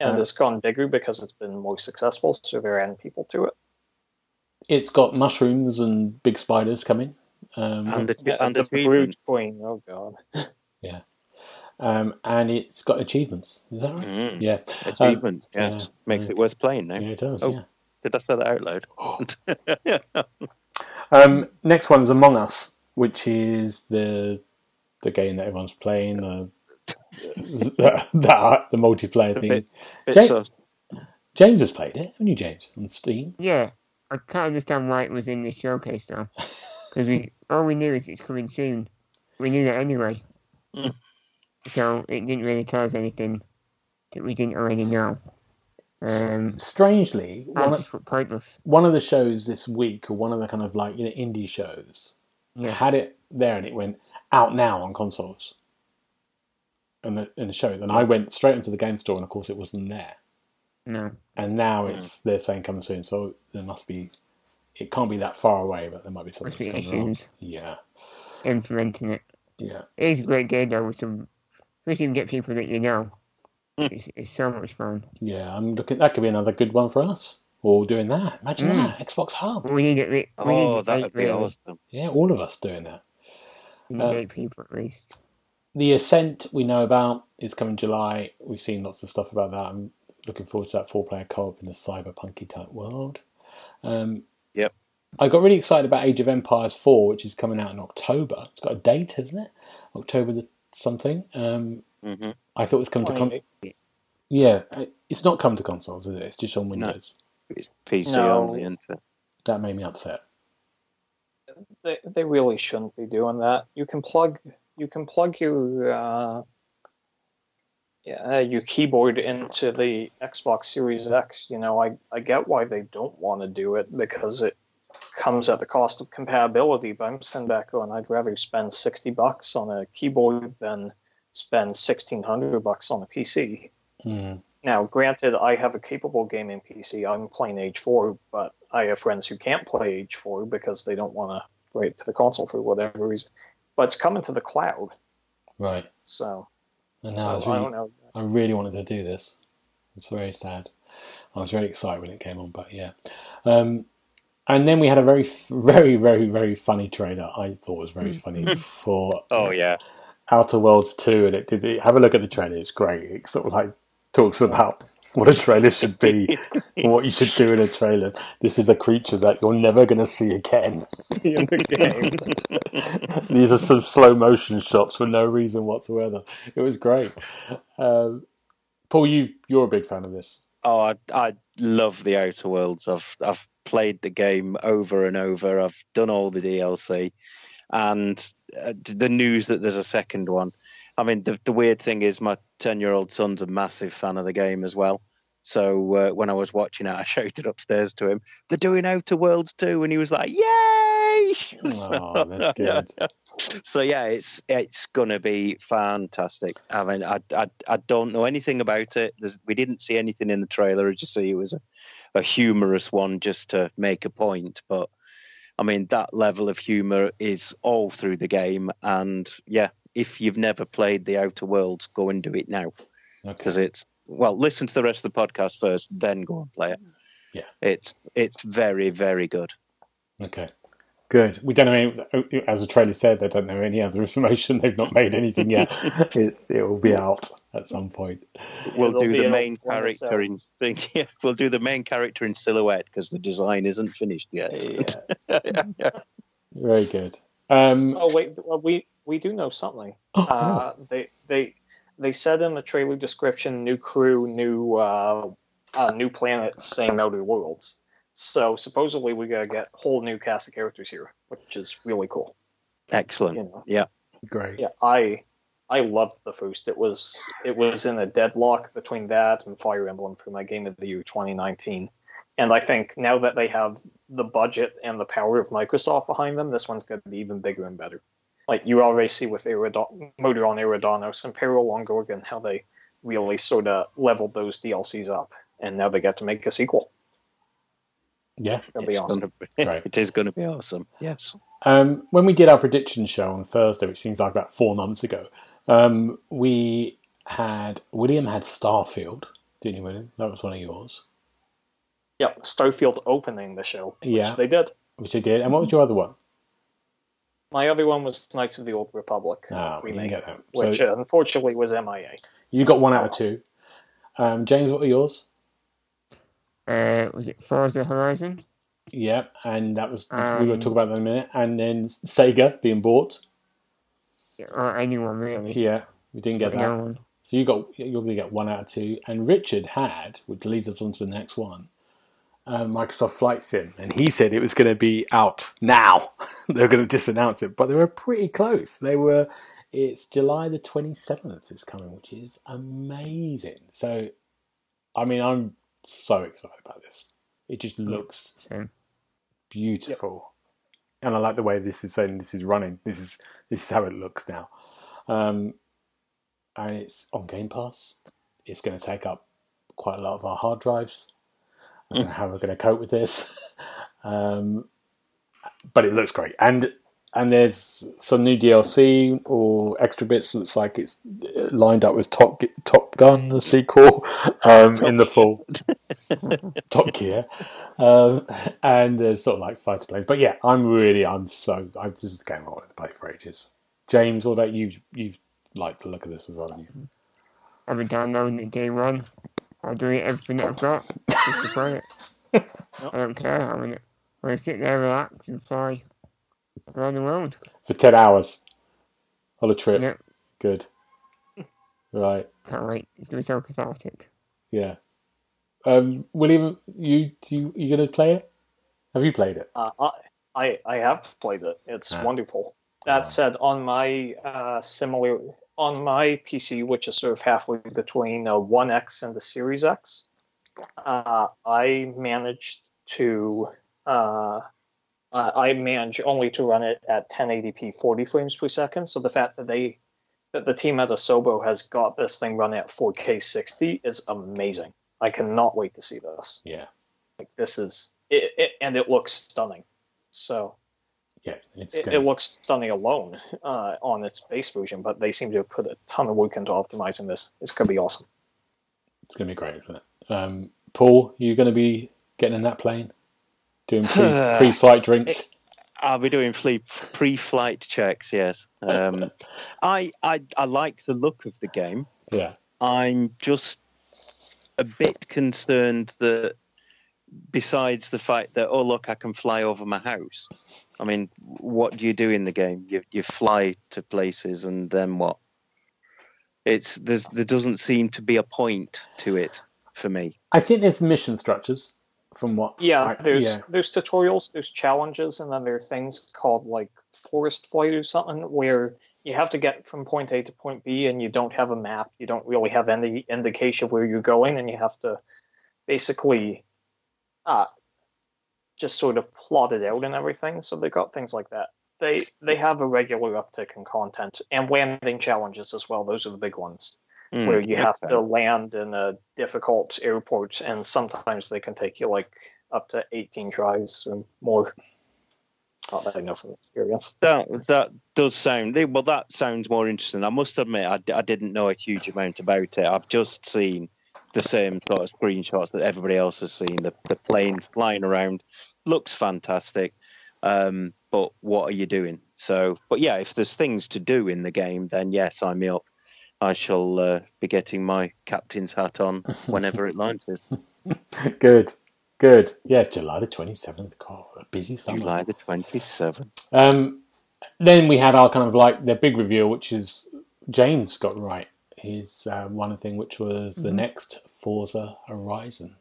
And it's gone bigger because it's been more successful, so they're adding people to it. It's got mushrooms and big spiders coming. And the brood queen, oh god. Yeah. And it's got achievements. Is that right? Mm. Yeah. Achievements, yes. Makes it worth playing now. Yeah, it does, Did I say that out loud? Next one's Among Us, which is the game that everyone's playing, the multiplayer thing. James has played it, haven't you, James, on Steam? Yeah. I can't understand why it was in this showcase, though. Because all we knew is it's coming soon. We knew that anyway. So it didn't really tell us anything that we didn't already know. Strangely, one of the shows this week, or one of the kind of like indie shows, had it there and it went out now on consoles. And the show. And I went straight into the game store and of course it wasn't there. No. And now they're saying coming soon, so there must be. It can't be that far away, but there might be something that's coming along. Yeah. Implementing it. Yeah. It is a great game though. If you can get people that you know, it's so much fun. Yeah, I'm looking. That could be another good one for us. All doing that. Imagine that Xbox Hub. We need it. That'd be awesome. Yeah, all of us doing that. We need 8 people at least. The Ascent we know about is coming July. We've seen lots of stuff about that. I'm looking forward to that 4-player co-op in a cyberpunky type world. Yep. I got really excited about Age of Empires 4, which is coming out in October. It's got a date, hasn't it? October the something. I thought it's come to consoles. Yeah, it's not come to consoles, is it? It's just on Windows. No, it's PC only, isn't it? That made me upset. They really shouldn't be doing that. You can plug your keyboard into the Xbox Series X. You know, I get why they don't want to do it because it comes at the cost of compatibility, but I'm sitting back on, I'd rather spend $60 on a keyboard than spend $1,600 on a PC. Mm. Now, granted, I have a capable gaming PC. I'm playing Age 4, but I have friends who can't play Age 4 because they don't want to wait to the console for whatever reason. But it's coming to the cloud. Right. So... And now I really wanted to do this. It's very sad. I was very excited when it came on, but yeah. And then we had a very, very, very, very funny trailer. I thought was very funny for Outer Worlds 2. And have a look at the trailer. It's great. It sort of like talks about what a trailer should be, what you should do in a trailer. This is a creature that you're never going to see again in the game. These are some slow motion shots for no reason whatsoever. It was great. Paul, you're a big fan of this. Oh, I love the Outer Worlds. I've played the game over and over. I've done all the DLC, and the news that there's a second one. I mean, the weird thing is my 10-year-old son's a massive fan of the game as well. So when I was watching it, I shouted upstairs to him, they're doing Outer Worlds 2, and he was like, yay! Oh, so, that's good. Yeah. So, yeah, it's going to be fantastic. I mean, I don't know anything about it. We didn't see anything in the trailer. As you see, it was a humorous one just to make a point, but, I mean, that level of humour is all through the game, and, yeah, if you've never played The Outer Worlds, go and do it now. Because listen to the rest of the podcast first, then go and play it. Yeah. It's very, very good. Okay. Good. We don't know any, as the trailer said, they don't know any other information. They've not made anything yet. It will be out at some point. We'll do the main character in silhouette because the design isn't finished yet. Yeah. Yeah. Very good. We do know something. They said in the trailer description, new crew, new planets, same outer worlds. So supposedly we gotta get whole new cast of characters here, which is really cool. Excellent. You know? Yeah, great. Yeah, I loved the first. It was in a deadlock between that and Fire Emblem for my Game of the Year 2019. And I think now that they have the budget and the power of Microsoft behind them, this one's going to be even bigger and better. Like you already see with Modron Eridanos and Peril on Gorgon, how they really sort of leveled those DLCs up. And now they get to make a sequel. Yeah. It is going to be awesome. Yes. When we did our prediction show on Thursday, which seems like about 4 months ago, William had Starfield, didn't you, William? That was one of yours. Yep, Starfield opening the show, which they did. And what was your other one? My other one was Knights of the Old Republic remake, which unfortunately was MIA. You got 1 out of 2. James, what were yours? Was it Forza Horizon? Yeah, and that was we were talking about that in a minute. And then Sega being bought. Or anyone really. Yeah, We didn't get that. So you're going to get 1 out of 2. And Richard had, which leads us on to the next one, Microsoft Flight Sim. And he said it was going to be out now. They were going to disannounce it. But they were pretty close. They were. It's July the 27th is coming, which is amazing. So, I mean, I'm so excited about this. It just looks beautiful. Yep. And I like the way this is saying this is running. This is how it looks now. And it's on Game Pass. It's going to take up quite a lot of our hard drives. I don't know how we're going to cope with this. But it looks great. And there's some new DLC or extra bits. Looks like it's lined up with Top Gun, the sequel, in the fall. Top Gear. And there's sort of like fighter planes. But yeah, this is the game I wanted to play for ages. James, all that you've like the look of this as well, haven't you? I've been downloading it day one. I'll delete everything that I've got just to play it. I don't care. I'm gonna sit there, relax, and fly around the world for 10 hours on a trip. Yep. Good. Right. Can't wait. It's gonna be so cathartic. Yeah. William, you gonna play it? Have you played it? I have played it. It's wonderful. That said, on my PC, which is sort of halfway between a 1X and the Series X, I manage only to run it at 1080p, 40 frames per second. So the fact that the team at Asobo has got this thing running at 4K 60 is amazing. I cannot wait to see this. Yeah, like this is it and it looks stunning. So. Yeah, it looks stunning alone on its base version, but they seem to have put a ton of work into optimizing this. It's going to be awesome. It's going to be great, isn't it? Paul, you're going to be getting in that plane, doing pre-flight drinks. I'll be doing pre-flight checks. Yes, I like the look of the game. Yeah, I'm just a bit concerned that. Besides the fact that, oh, look, I can fly over my house. I mean, what do you do in the game? You fly to places and then what? There doesn't seem to be a point to it for me. I think there's mission structures from what... There's tutorials, there's challenges, and then there are things called, like, forest flight or something where you have to get from point A to point B and you don't have a map. You don't really have any indication of where you're going and you have to basically... just sort of plotted out and everything. So they've got things like that. They have a regular uptick in content and landing challenges as well. Those are the big ones where you have to land in a difficult airport and sometimes they can take you like up to 18 tries or more. Not that I know from experience. That does sound... Well, that sounds more interesting. I must admit, I didn't know a huge amount about it. I've just seen... the same sort of screenshots that everybody else has seen. The planes flying around looks fantastic, but what are you doing? So, but yeah, if there's things to do in the game, then yes, sign me up. I shall be getting my captain's hat on whenever it launches. Good. Yes, July the 27th. God, a busy summer. July the 27th. Then we had our kind of like the big reveal, which is James got right. Is one thing which was the next Forza Horizon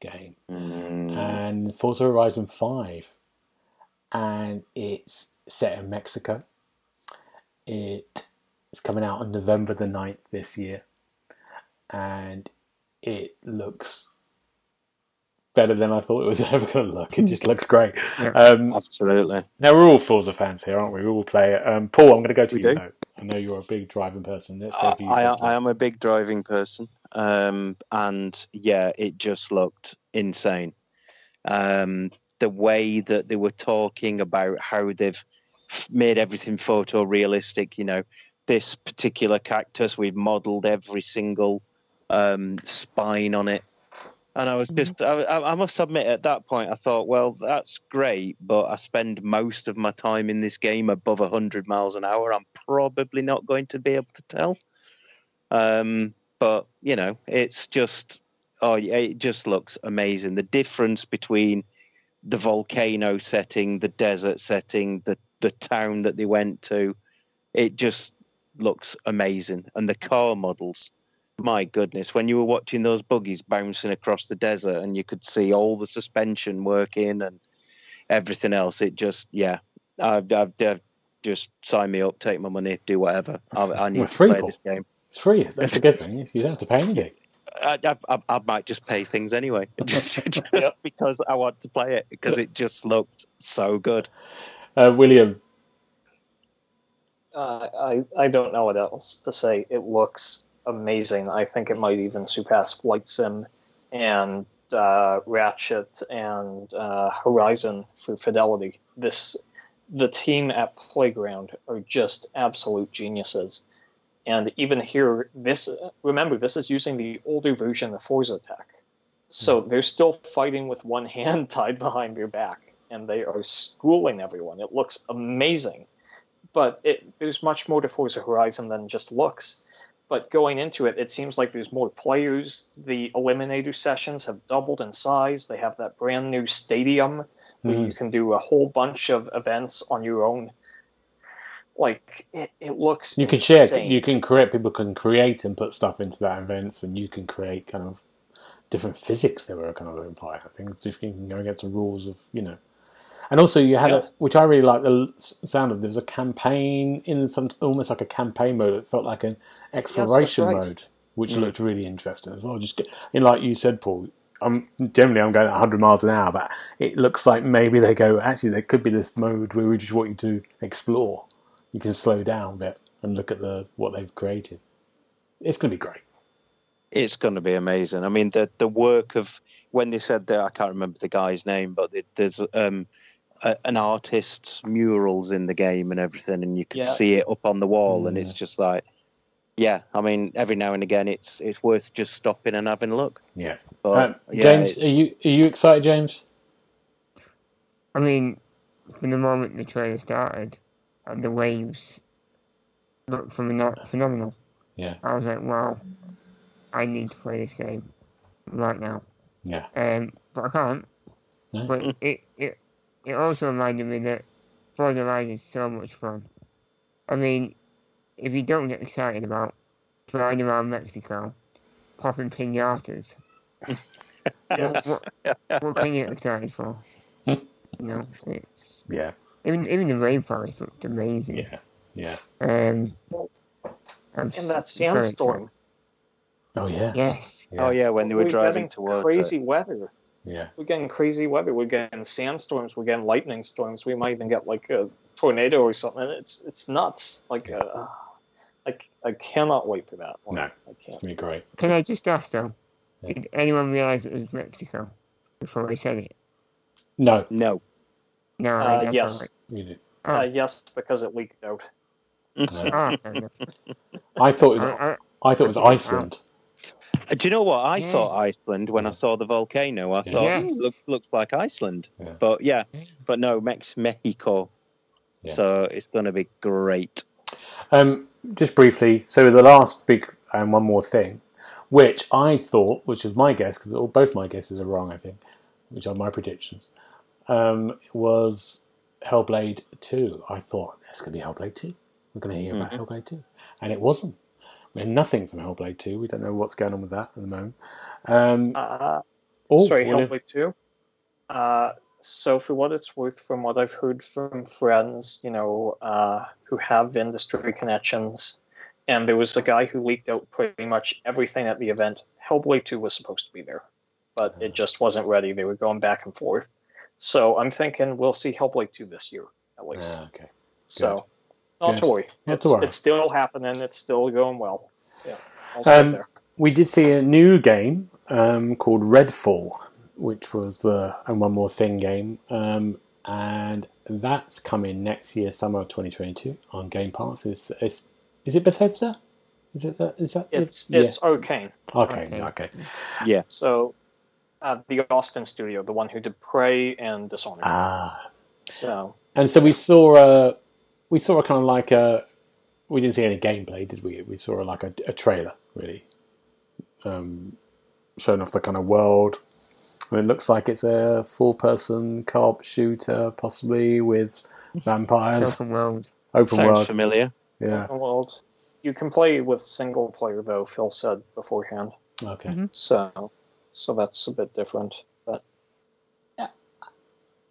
game, and Forza Horizon 5, and it's set in Mexico. It's coming out on November the 9th this year, and it looks better than I thought it was ever going to look. It just looks great. Absolutely. Now we're all Forza fans here, aren't we? We all play it. Paul, I'm going to go to you now. I know you're a big driving person. I am a big driving person. And yeah, it just looked insane. The way that they were talking about how they've made everything photorealistic, you know, this particular cactus, we've modeled every single spine on it. And I was just, I must admit at that point, I thought, well, that's great, but I spend most of my time in this game above 100 miles an hour. I'm probably not going to be able to tell. But, you know, it's just, it just looks amazing. The difference between the volcano setting, the desert setting, the town that they went to, it just looks amazing. And the car models, my goodness, when you were watching those buggies bouncing across the desert and you could see all the suspension working and everything else, it just, yeah, I've just sign me up, take my money, do whatever. I need to play this game. It's free. That's a good thing. You don't have to pay anything. I might just pay things anyway, just because I want to play it, because it just looked so good. William? I don't know what else to say. It looks amazing. I think it might even surpass Flight Sim and Ratchet and Horizon for fidelity. The team at Playground are just absolute geniuses. And even here, this is using the older version of Forza Tech. So they're still fighting with one hand tied behind your back, and they are schooling everyone. It looks amazing. But there's much more to Forza Horizon than just looks. But going into it, it seems like there's more players. The Eliminator sessions have doubled in size. They have that brand new stadium where you can do a whole bunch of events on your own. Like, it looks you can insane. Share, you can create, people can create and put stuff into that events, and you can create kind of different physics that were kind of implied. I think it's if you can go against the rules of, you know. And also you had, which I really like the sound of, there was a campaign in some, almost like a campaign mode. It felt like an exploration mode, which looked really interesting as well. Just, like you said, Paul, I'm going at 100 miles an hour, but it looks like maybe they go, actually, there could be this mode where we just want you to explore. You can slow down a bit and look at what they've created. It's going to be great. It's going to be amazing. I mean, the work of, when they said that, I can't remember the guy's name, but there's an artist's murals in the game and everything, and you can see it up on the wall, and it's just like, I mean, every now and again, it's worth just stopping and having a look. Yeah. But, James, are you excited, James? I mean, from the moment the trailer started, and the waves looked phenomenal. Yeah. I was like, wow, I need to play this game right now. Yeah. But I can't. No. But it also reminded me that Forza Horizon is so much fun. I mean, if you don't get excited about driving around Mexico, popping piñatas, what can you get excited for? It's... Yeah. Even the rainforest looked amazing. Yeah. And that sandstorm. Oh yeah. Yes. Yeah. Oh yeah. When they were driving towards crazy weather. Yeah. We're getting crazy weather. We're getting sandstorms. We're getting lightning storms. We might even get like a tornado or something. It's nuts. Like I cannot wait for that one. No, I can't. It's gonna be great. Can I just ask though? Yeah. Did anyone realize it was Mexico before I said it? No. No, yes. Right. Yes, because it leaked out. I thought it was Iceland. Do you know what? I thought Iceland when I saw the volcano. I thought it looks like Iceland. Yeah. But no, Mexico. Yeah. So it's going to be great. Just briefly, so the last big and one more thing, which was my guess, because both my guesses are wrong, I think, which are my predictions. Was Hellblade 2. I thought, that's going to be Hellblade 2. We're going to hear about Hellblade 2. And it wasn't. We had nothing from Hellblade 2. We don't know what's going on with that at the moment. Hellblade 2? So for what it's worth, from what I've heard from friends, who have industry connections, and there was a guy who leaked out pretty much everything at the event, Hellblade 2 was supposed to be there. But it just wasn't ready. They were going back and forth. So I'm thinking we'll see Hellblade 2 this year, at least. Okay. So, not to worry. It's still happening. It's still going well. Yeah. We did see a new game called Redfall, which was the And One More Thing game. And that's coming next year, summer of 2022, on Game Pass. Is it Bethesda? It's Arcane. Okay. Yeah. So... the Austin studio, the one who did Prey and Dishonored. So we saw a kind of like a. We didn't see any gameplay, did we? We saw like a trailer, really, showing off the kind of world. I mean, it looks like it's a 4-person co-op shooter, possibly with vampires. Open world. Sounds familiar. Yeah. Open world. You can play with single player, though, Phil said beforehand. Okay. Mm-hmm. So that's a bit different. But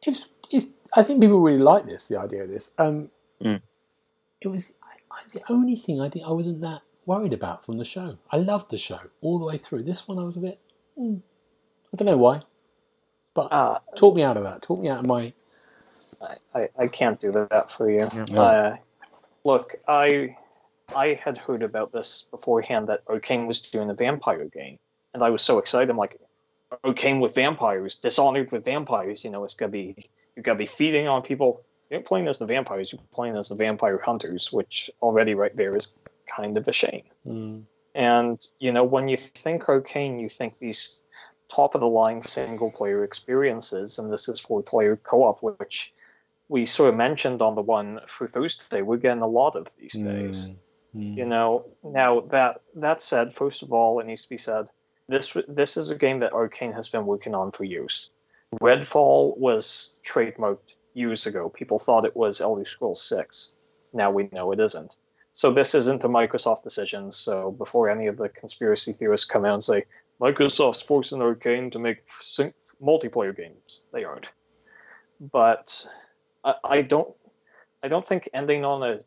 it's I think people really like this, the idea of this. It was the only thing I think I wasn't that worried about from the show. I loved the show all the way through. This one I was a bit, I don't know why. But talk me out of that. Talk me out of my... I can't do that for you. No. Look, I had heard about this beforehand, that Arkane was doing a vampire game. And I was so excited. I'm like, Arkane with vampires, Dishonored with vampires. You know, it's going to be... You're going to be feeding on people. You're playing as the vampires. You're playing as the vampire hunters, which already right there is kind of a shame. Mm. And, you know, when you think Arkane, you think these... top-of-the-line single-player experiences, and this is four-player co-op, which we sort of mentioned on the one for Thursday. We're getting a lot of these days. Mm. You know, now, that said, first of all, it needs to be said, this is a game that Arkane has been working on for years. Redfall was trademarked years ago. People thought it was Elder Scrolls 6. Now we know it isn't. So this isn't a Microsoft decision, so before any of the conspiracy theorists come out and say, Microsoft's forcing Arkane to make multiplayer games. They aren't. But I don't think ending on a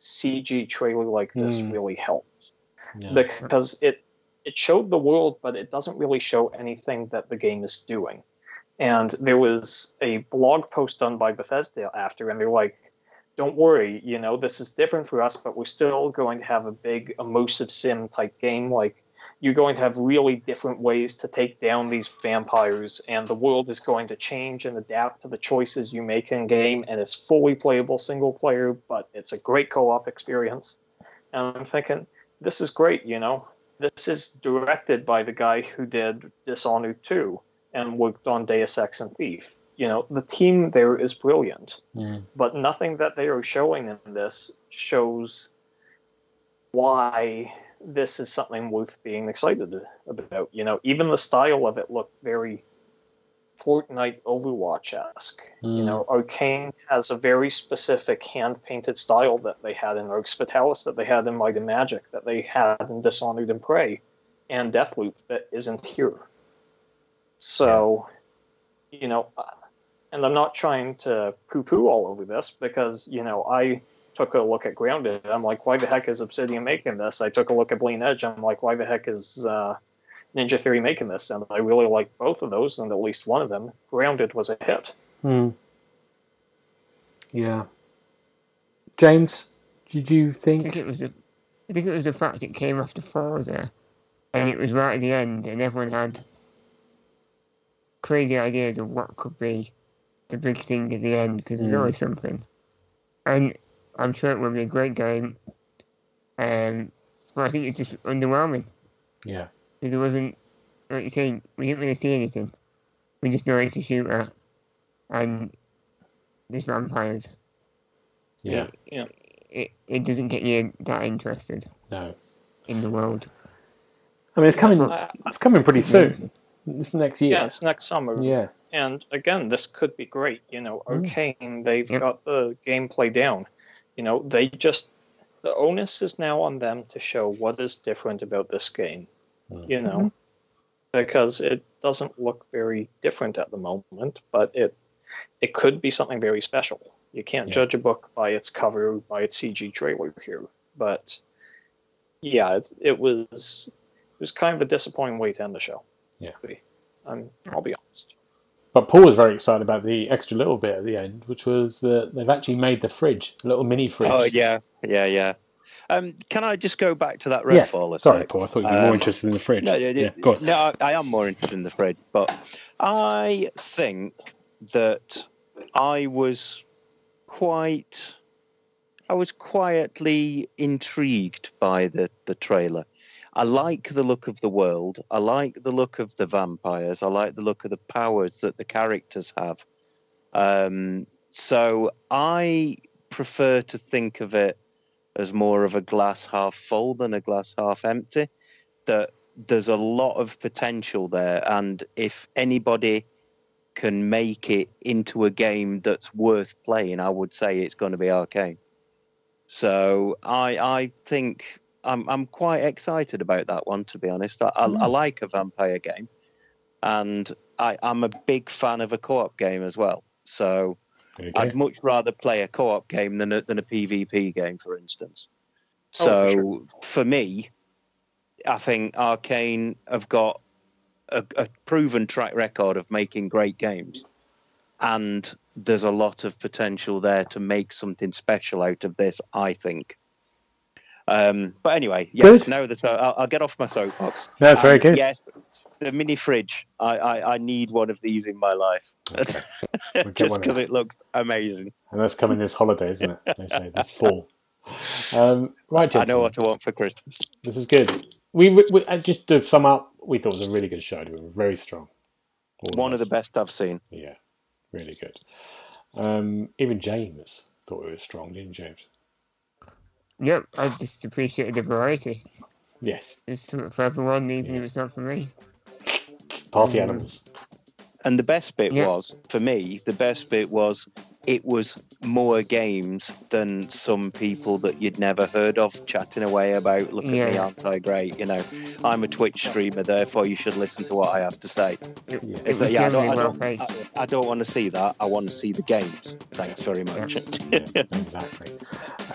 CG trailer like this really helps. No. Because it showed the world, but it doesn't really show anything that the game is doing. And there was a blog post done by Bethesda after, and they're like, don't worry, you know, this is different for us, but we're still going to have a big immersive sim-type game. Like, you're going to have really different ways to take down these vampires, and the world is going to change and adapt to the choices you make in game, and it's fully playable single player, but it's a great co-op experience. And I'm thinking, this is great, you know. This is directed by the guy who did Dishonored 2 and worked on Deus Ex and Thief. You know, the team there is brilliant, but nothing that they are showing in this shows why this is something worth being excited about. You know, even the style of it looked very Fortnite Overwatch-esque. You know, Arkane has a very specific hand-painted style that they had in Erx Fatalis, that they had in Might and Magic, that they had in Dishonored and Prey, and Deathloop that isn't here. So, you know, and I'm not trying to poo-poo all over this, because, you know, I took a look at Grounded, I'm like, why the heck is Obsidian making this? I took a look at Bleeding Edge, I'm like, why the heck is Ninja Theory making this? And I really like both of those, and at least one of them, Grounded, was a hit. Yeah. James, did you think... I think it was the fact it came after Forza, and it was right at the end, and everyone had crazy ideas of what could be the big thing at the end, because there's always something. And I'm sure it will be a great game, but I think it's just underwhelming. Yeah. Because it wasn't, like you're saying, we didn't really see anything. We just know it's a shooter, and there's vampires. Yeah. It doesn't get you that interested. No. In the world. I mean, it's coming pretty soon. It's next year. Yeah, it's next summer. Yeah. And again, this could be great. You know, Arkane, they've got the gameplay down. You know, the onus is now on them to show what is different about this game, you know, because it doesn't look very different at the moment, but it could be something very special. You can't judge a book by its cover, by its CG trailer here, but yeah, it was kind of a disappointing way to end the show. Yeah, I'll be honest. But Paul was very excited about the extra little bit at the end, which was that they've actually made the fridge, a little mini fridge. Oh, yeah. Can I just go back to that Redfall? Yes. Sorry, Paul, I thought you were more interested in the fridge. No, I am more interested in the fridge, but I think that I was quietly intrigued by the trailer. I like the look of the world. I like the look of the vampires. I like the look of the powers that the characters have. So I prefer to think of it as more of a glass half full than a glass half empty, that there's a lot of potential there. And if anybody can make it into a game that's worth playing, I would say it's going to be Arkane. So I think I'm quite excited about that one, to be honest. I like a vampire game, and I'm a big fan of a co-op game as well. So I'd much rather play a co-op game than a PvP game, for instance. So for me, I think Arcane have got a proven track record of making great games, and there's a lot of potential there to make something special out of this, I think. But anyway, yes, now that I'll get off my soapbox. That's very good. Yes, the mini fridge. I need one of these in my life. Okay. We'll just because it looks amazing. And that's coming this holiday, isn't it? They say this fall. Right, Jensen. I know what I want for Christmas. This is good. We just to sum up, we thought it was a really good show. We were very strong. One of the best I've seen. Yeah, really good. Even James thought it was strong, didn't James? Yep, I just appreciated the variety. Yes. It's something for everyone, even if it's not for me. Party animals. And the best bit was, for me, the best bit was it was more games than some people that you'd never heard of chatting away about, look at me, aren't I great? You know, I'm a Twitch streamer, therefore you should listen to what I have to say. I don't want to see that. I want to see the games. Thanks very much. Yeah, exactly.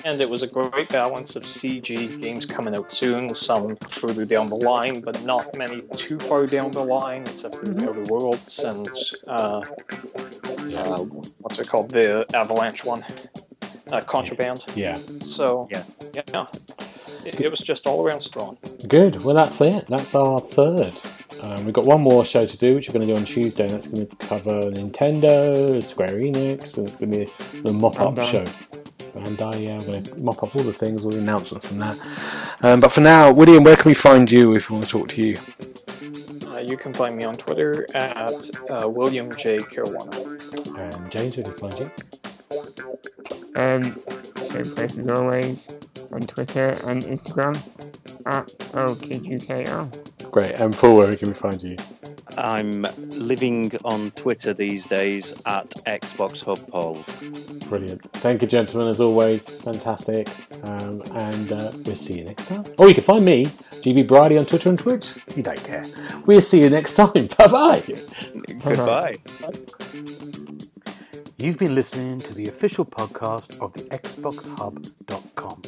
And it was a great balance of CG games coming out soon, some further down the line, but not many too far down the line, except for the Outer Worlds and what's it called? The Avalanche one, Contraband. Yeah. So, yeah. It was just all around strong. Good. Well, that's it. That's our third. We've got one more show to do, which we're going to do on Tuesday, and that's going to cover Nintendo, Square Enix, and it's going to be the mop-up show. And I'm going to mop up all the things, all the announcements and that. But for now, William, where can we find you if we want to talk to you? You can find me on Twitter at William J. Caruana. And James, where can we find you? Same place as always, on Twitter and Instagram at OKGKR. Great. And Paul, where can we find you? I'm living on Twitter these days at Xbox Hub Poll. Brilliant. Thank you, gentlemen, as always. Fantastic. And we'll see you next time. Or you can find me, GB Bridie, on Twitter and Twitch. You don't care. We'll see you next time. Bye-bye. Goodbye. You've been listening to the official podcast of the XboxHub.com.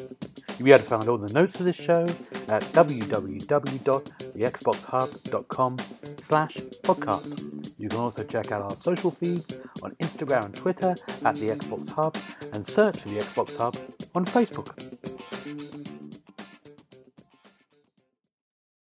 You'll be able to find all the notes of this show at www.thexboxhub.com/podcast. You can also check out our social feeds on Instagram and Twitter at The Xbox Hub, and search for The Xbox Hub on Facebook.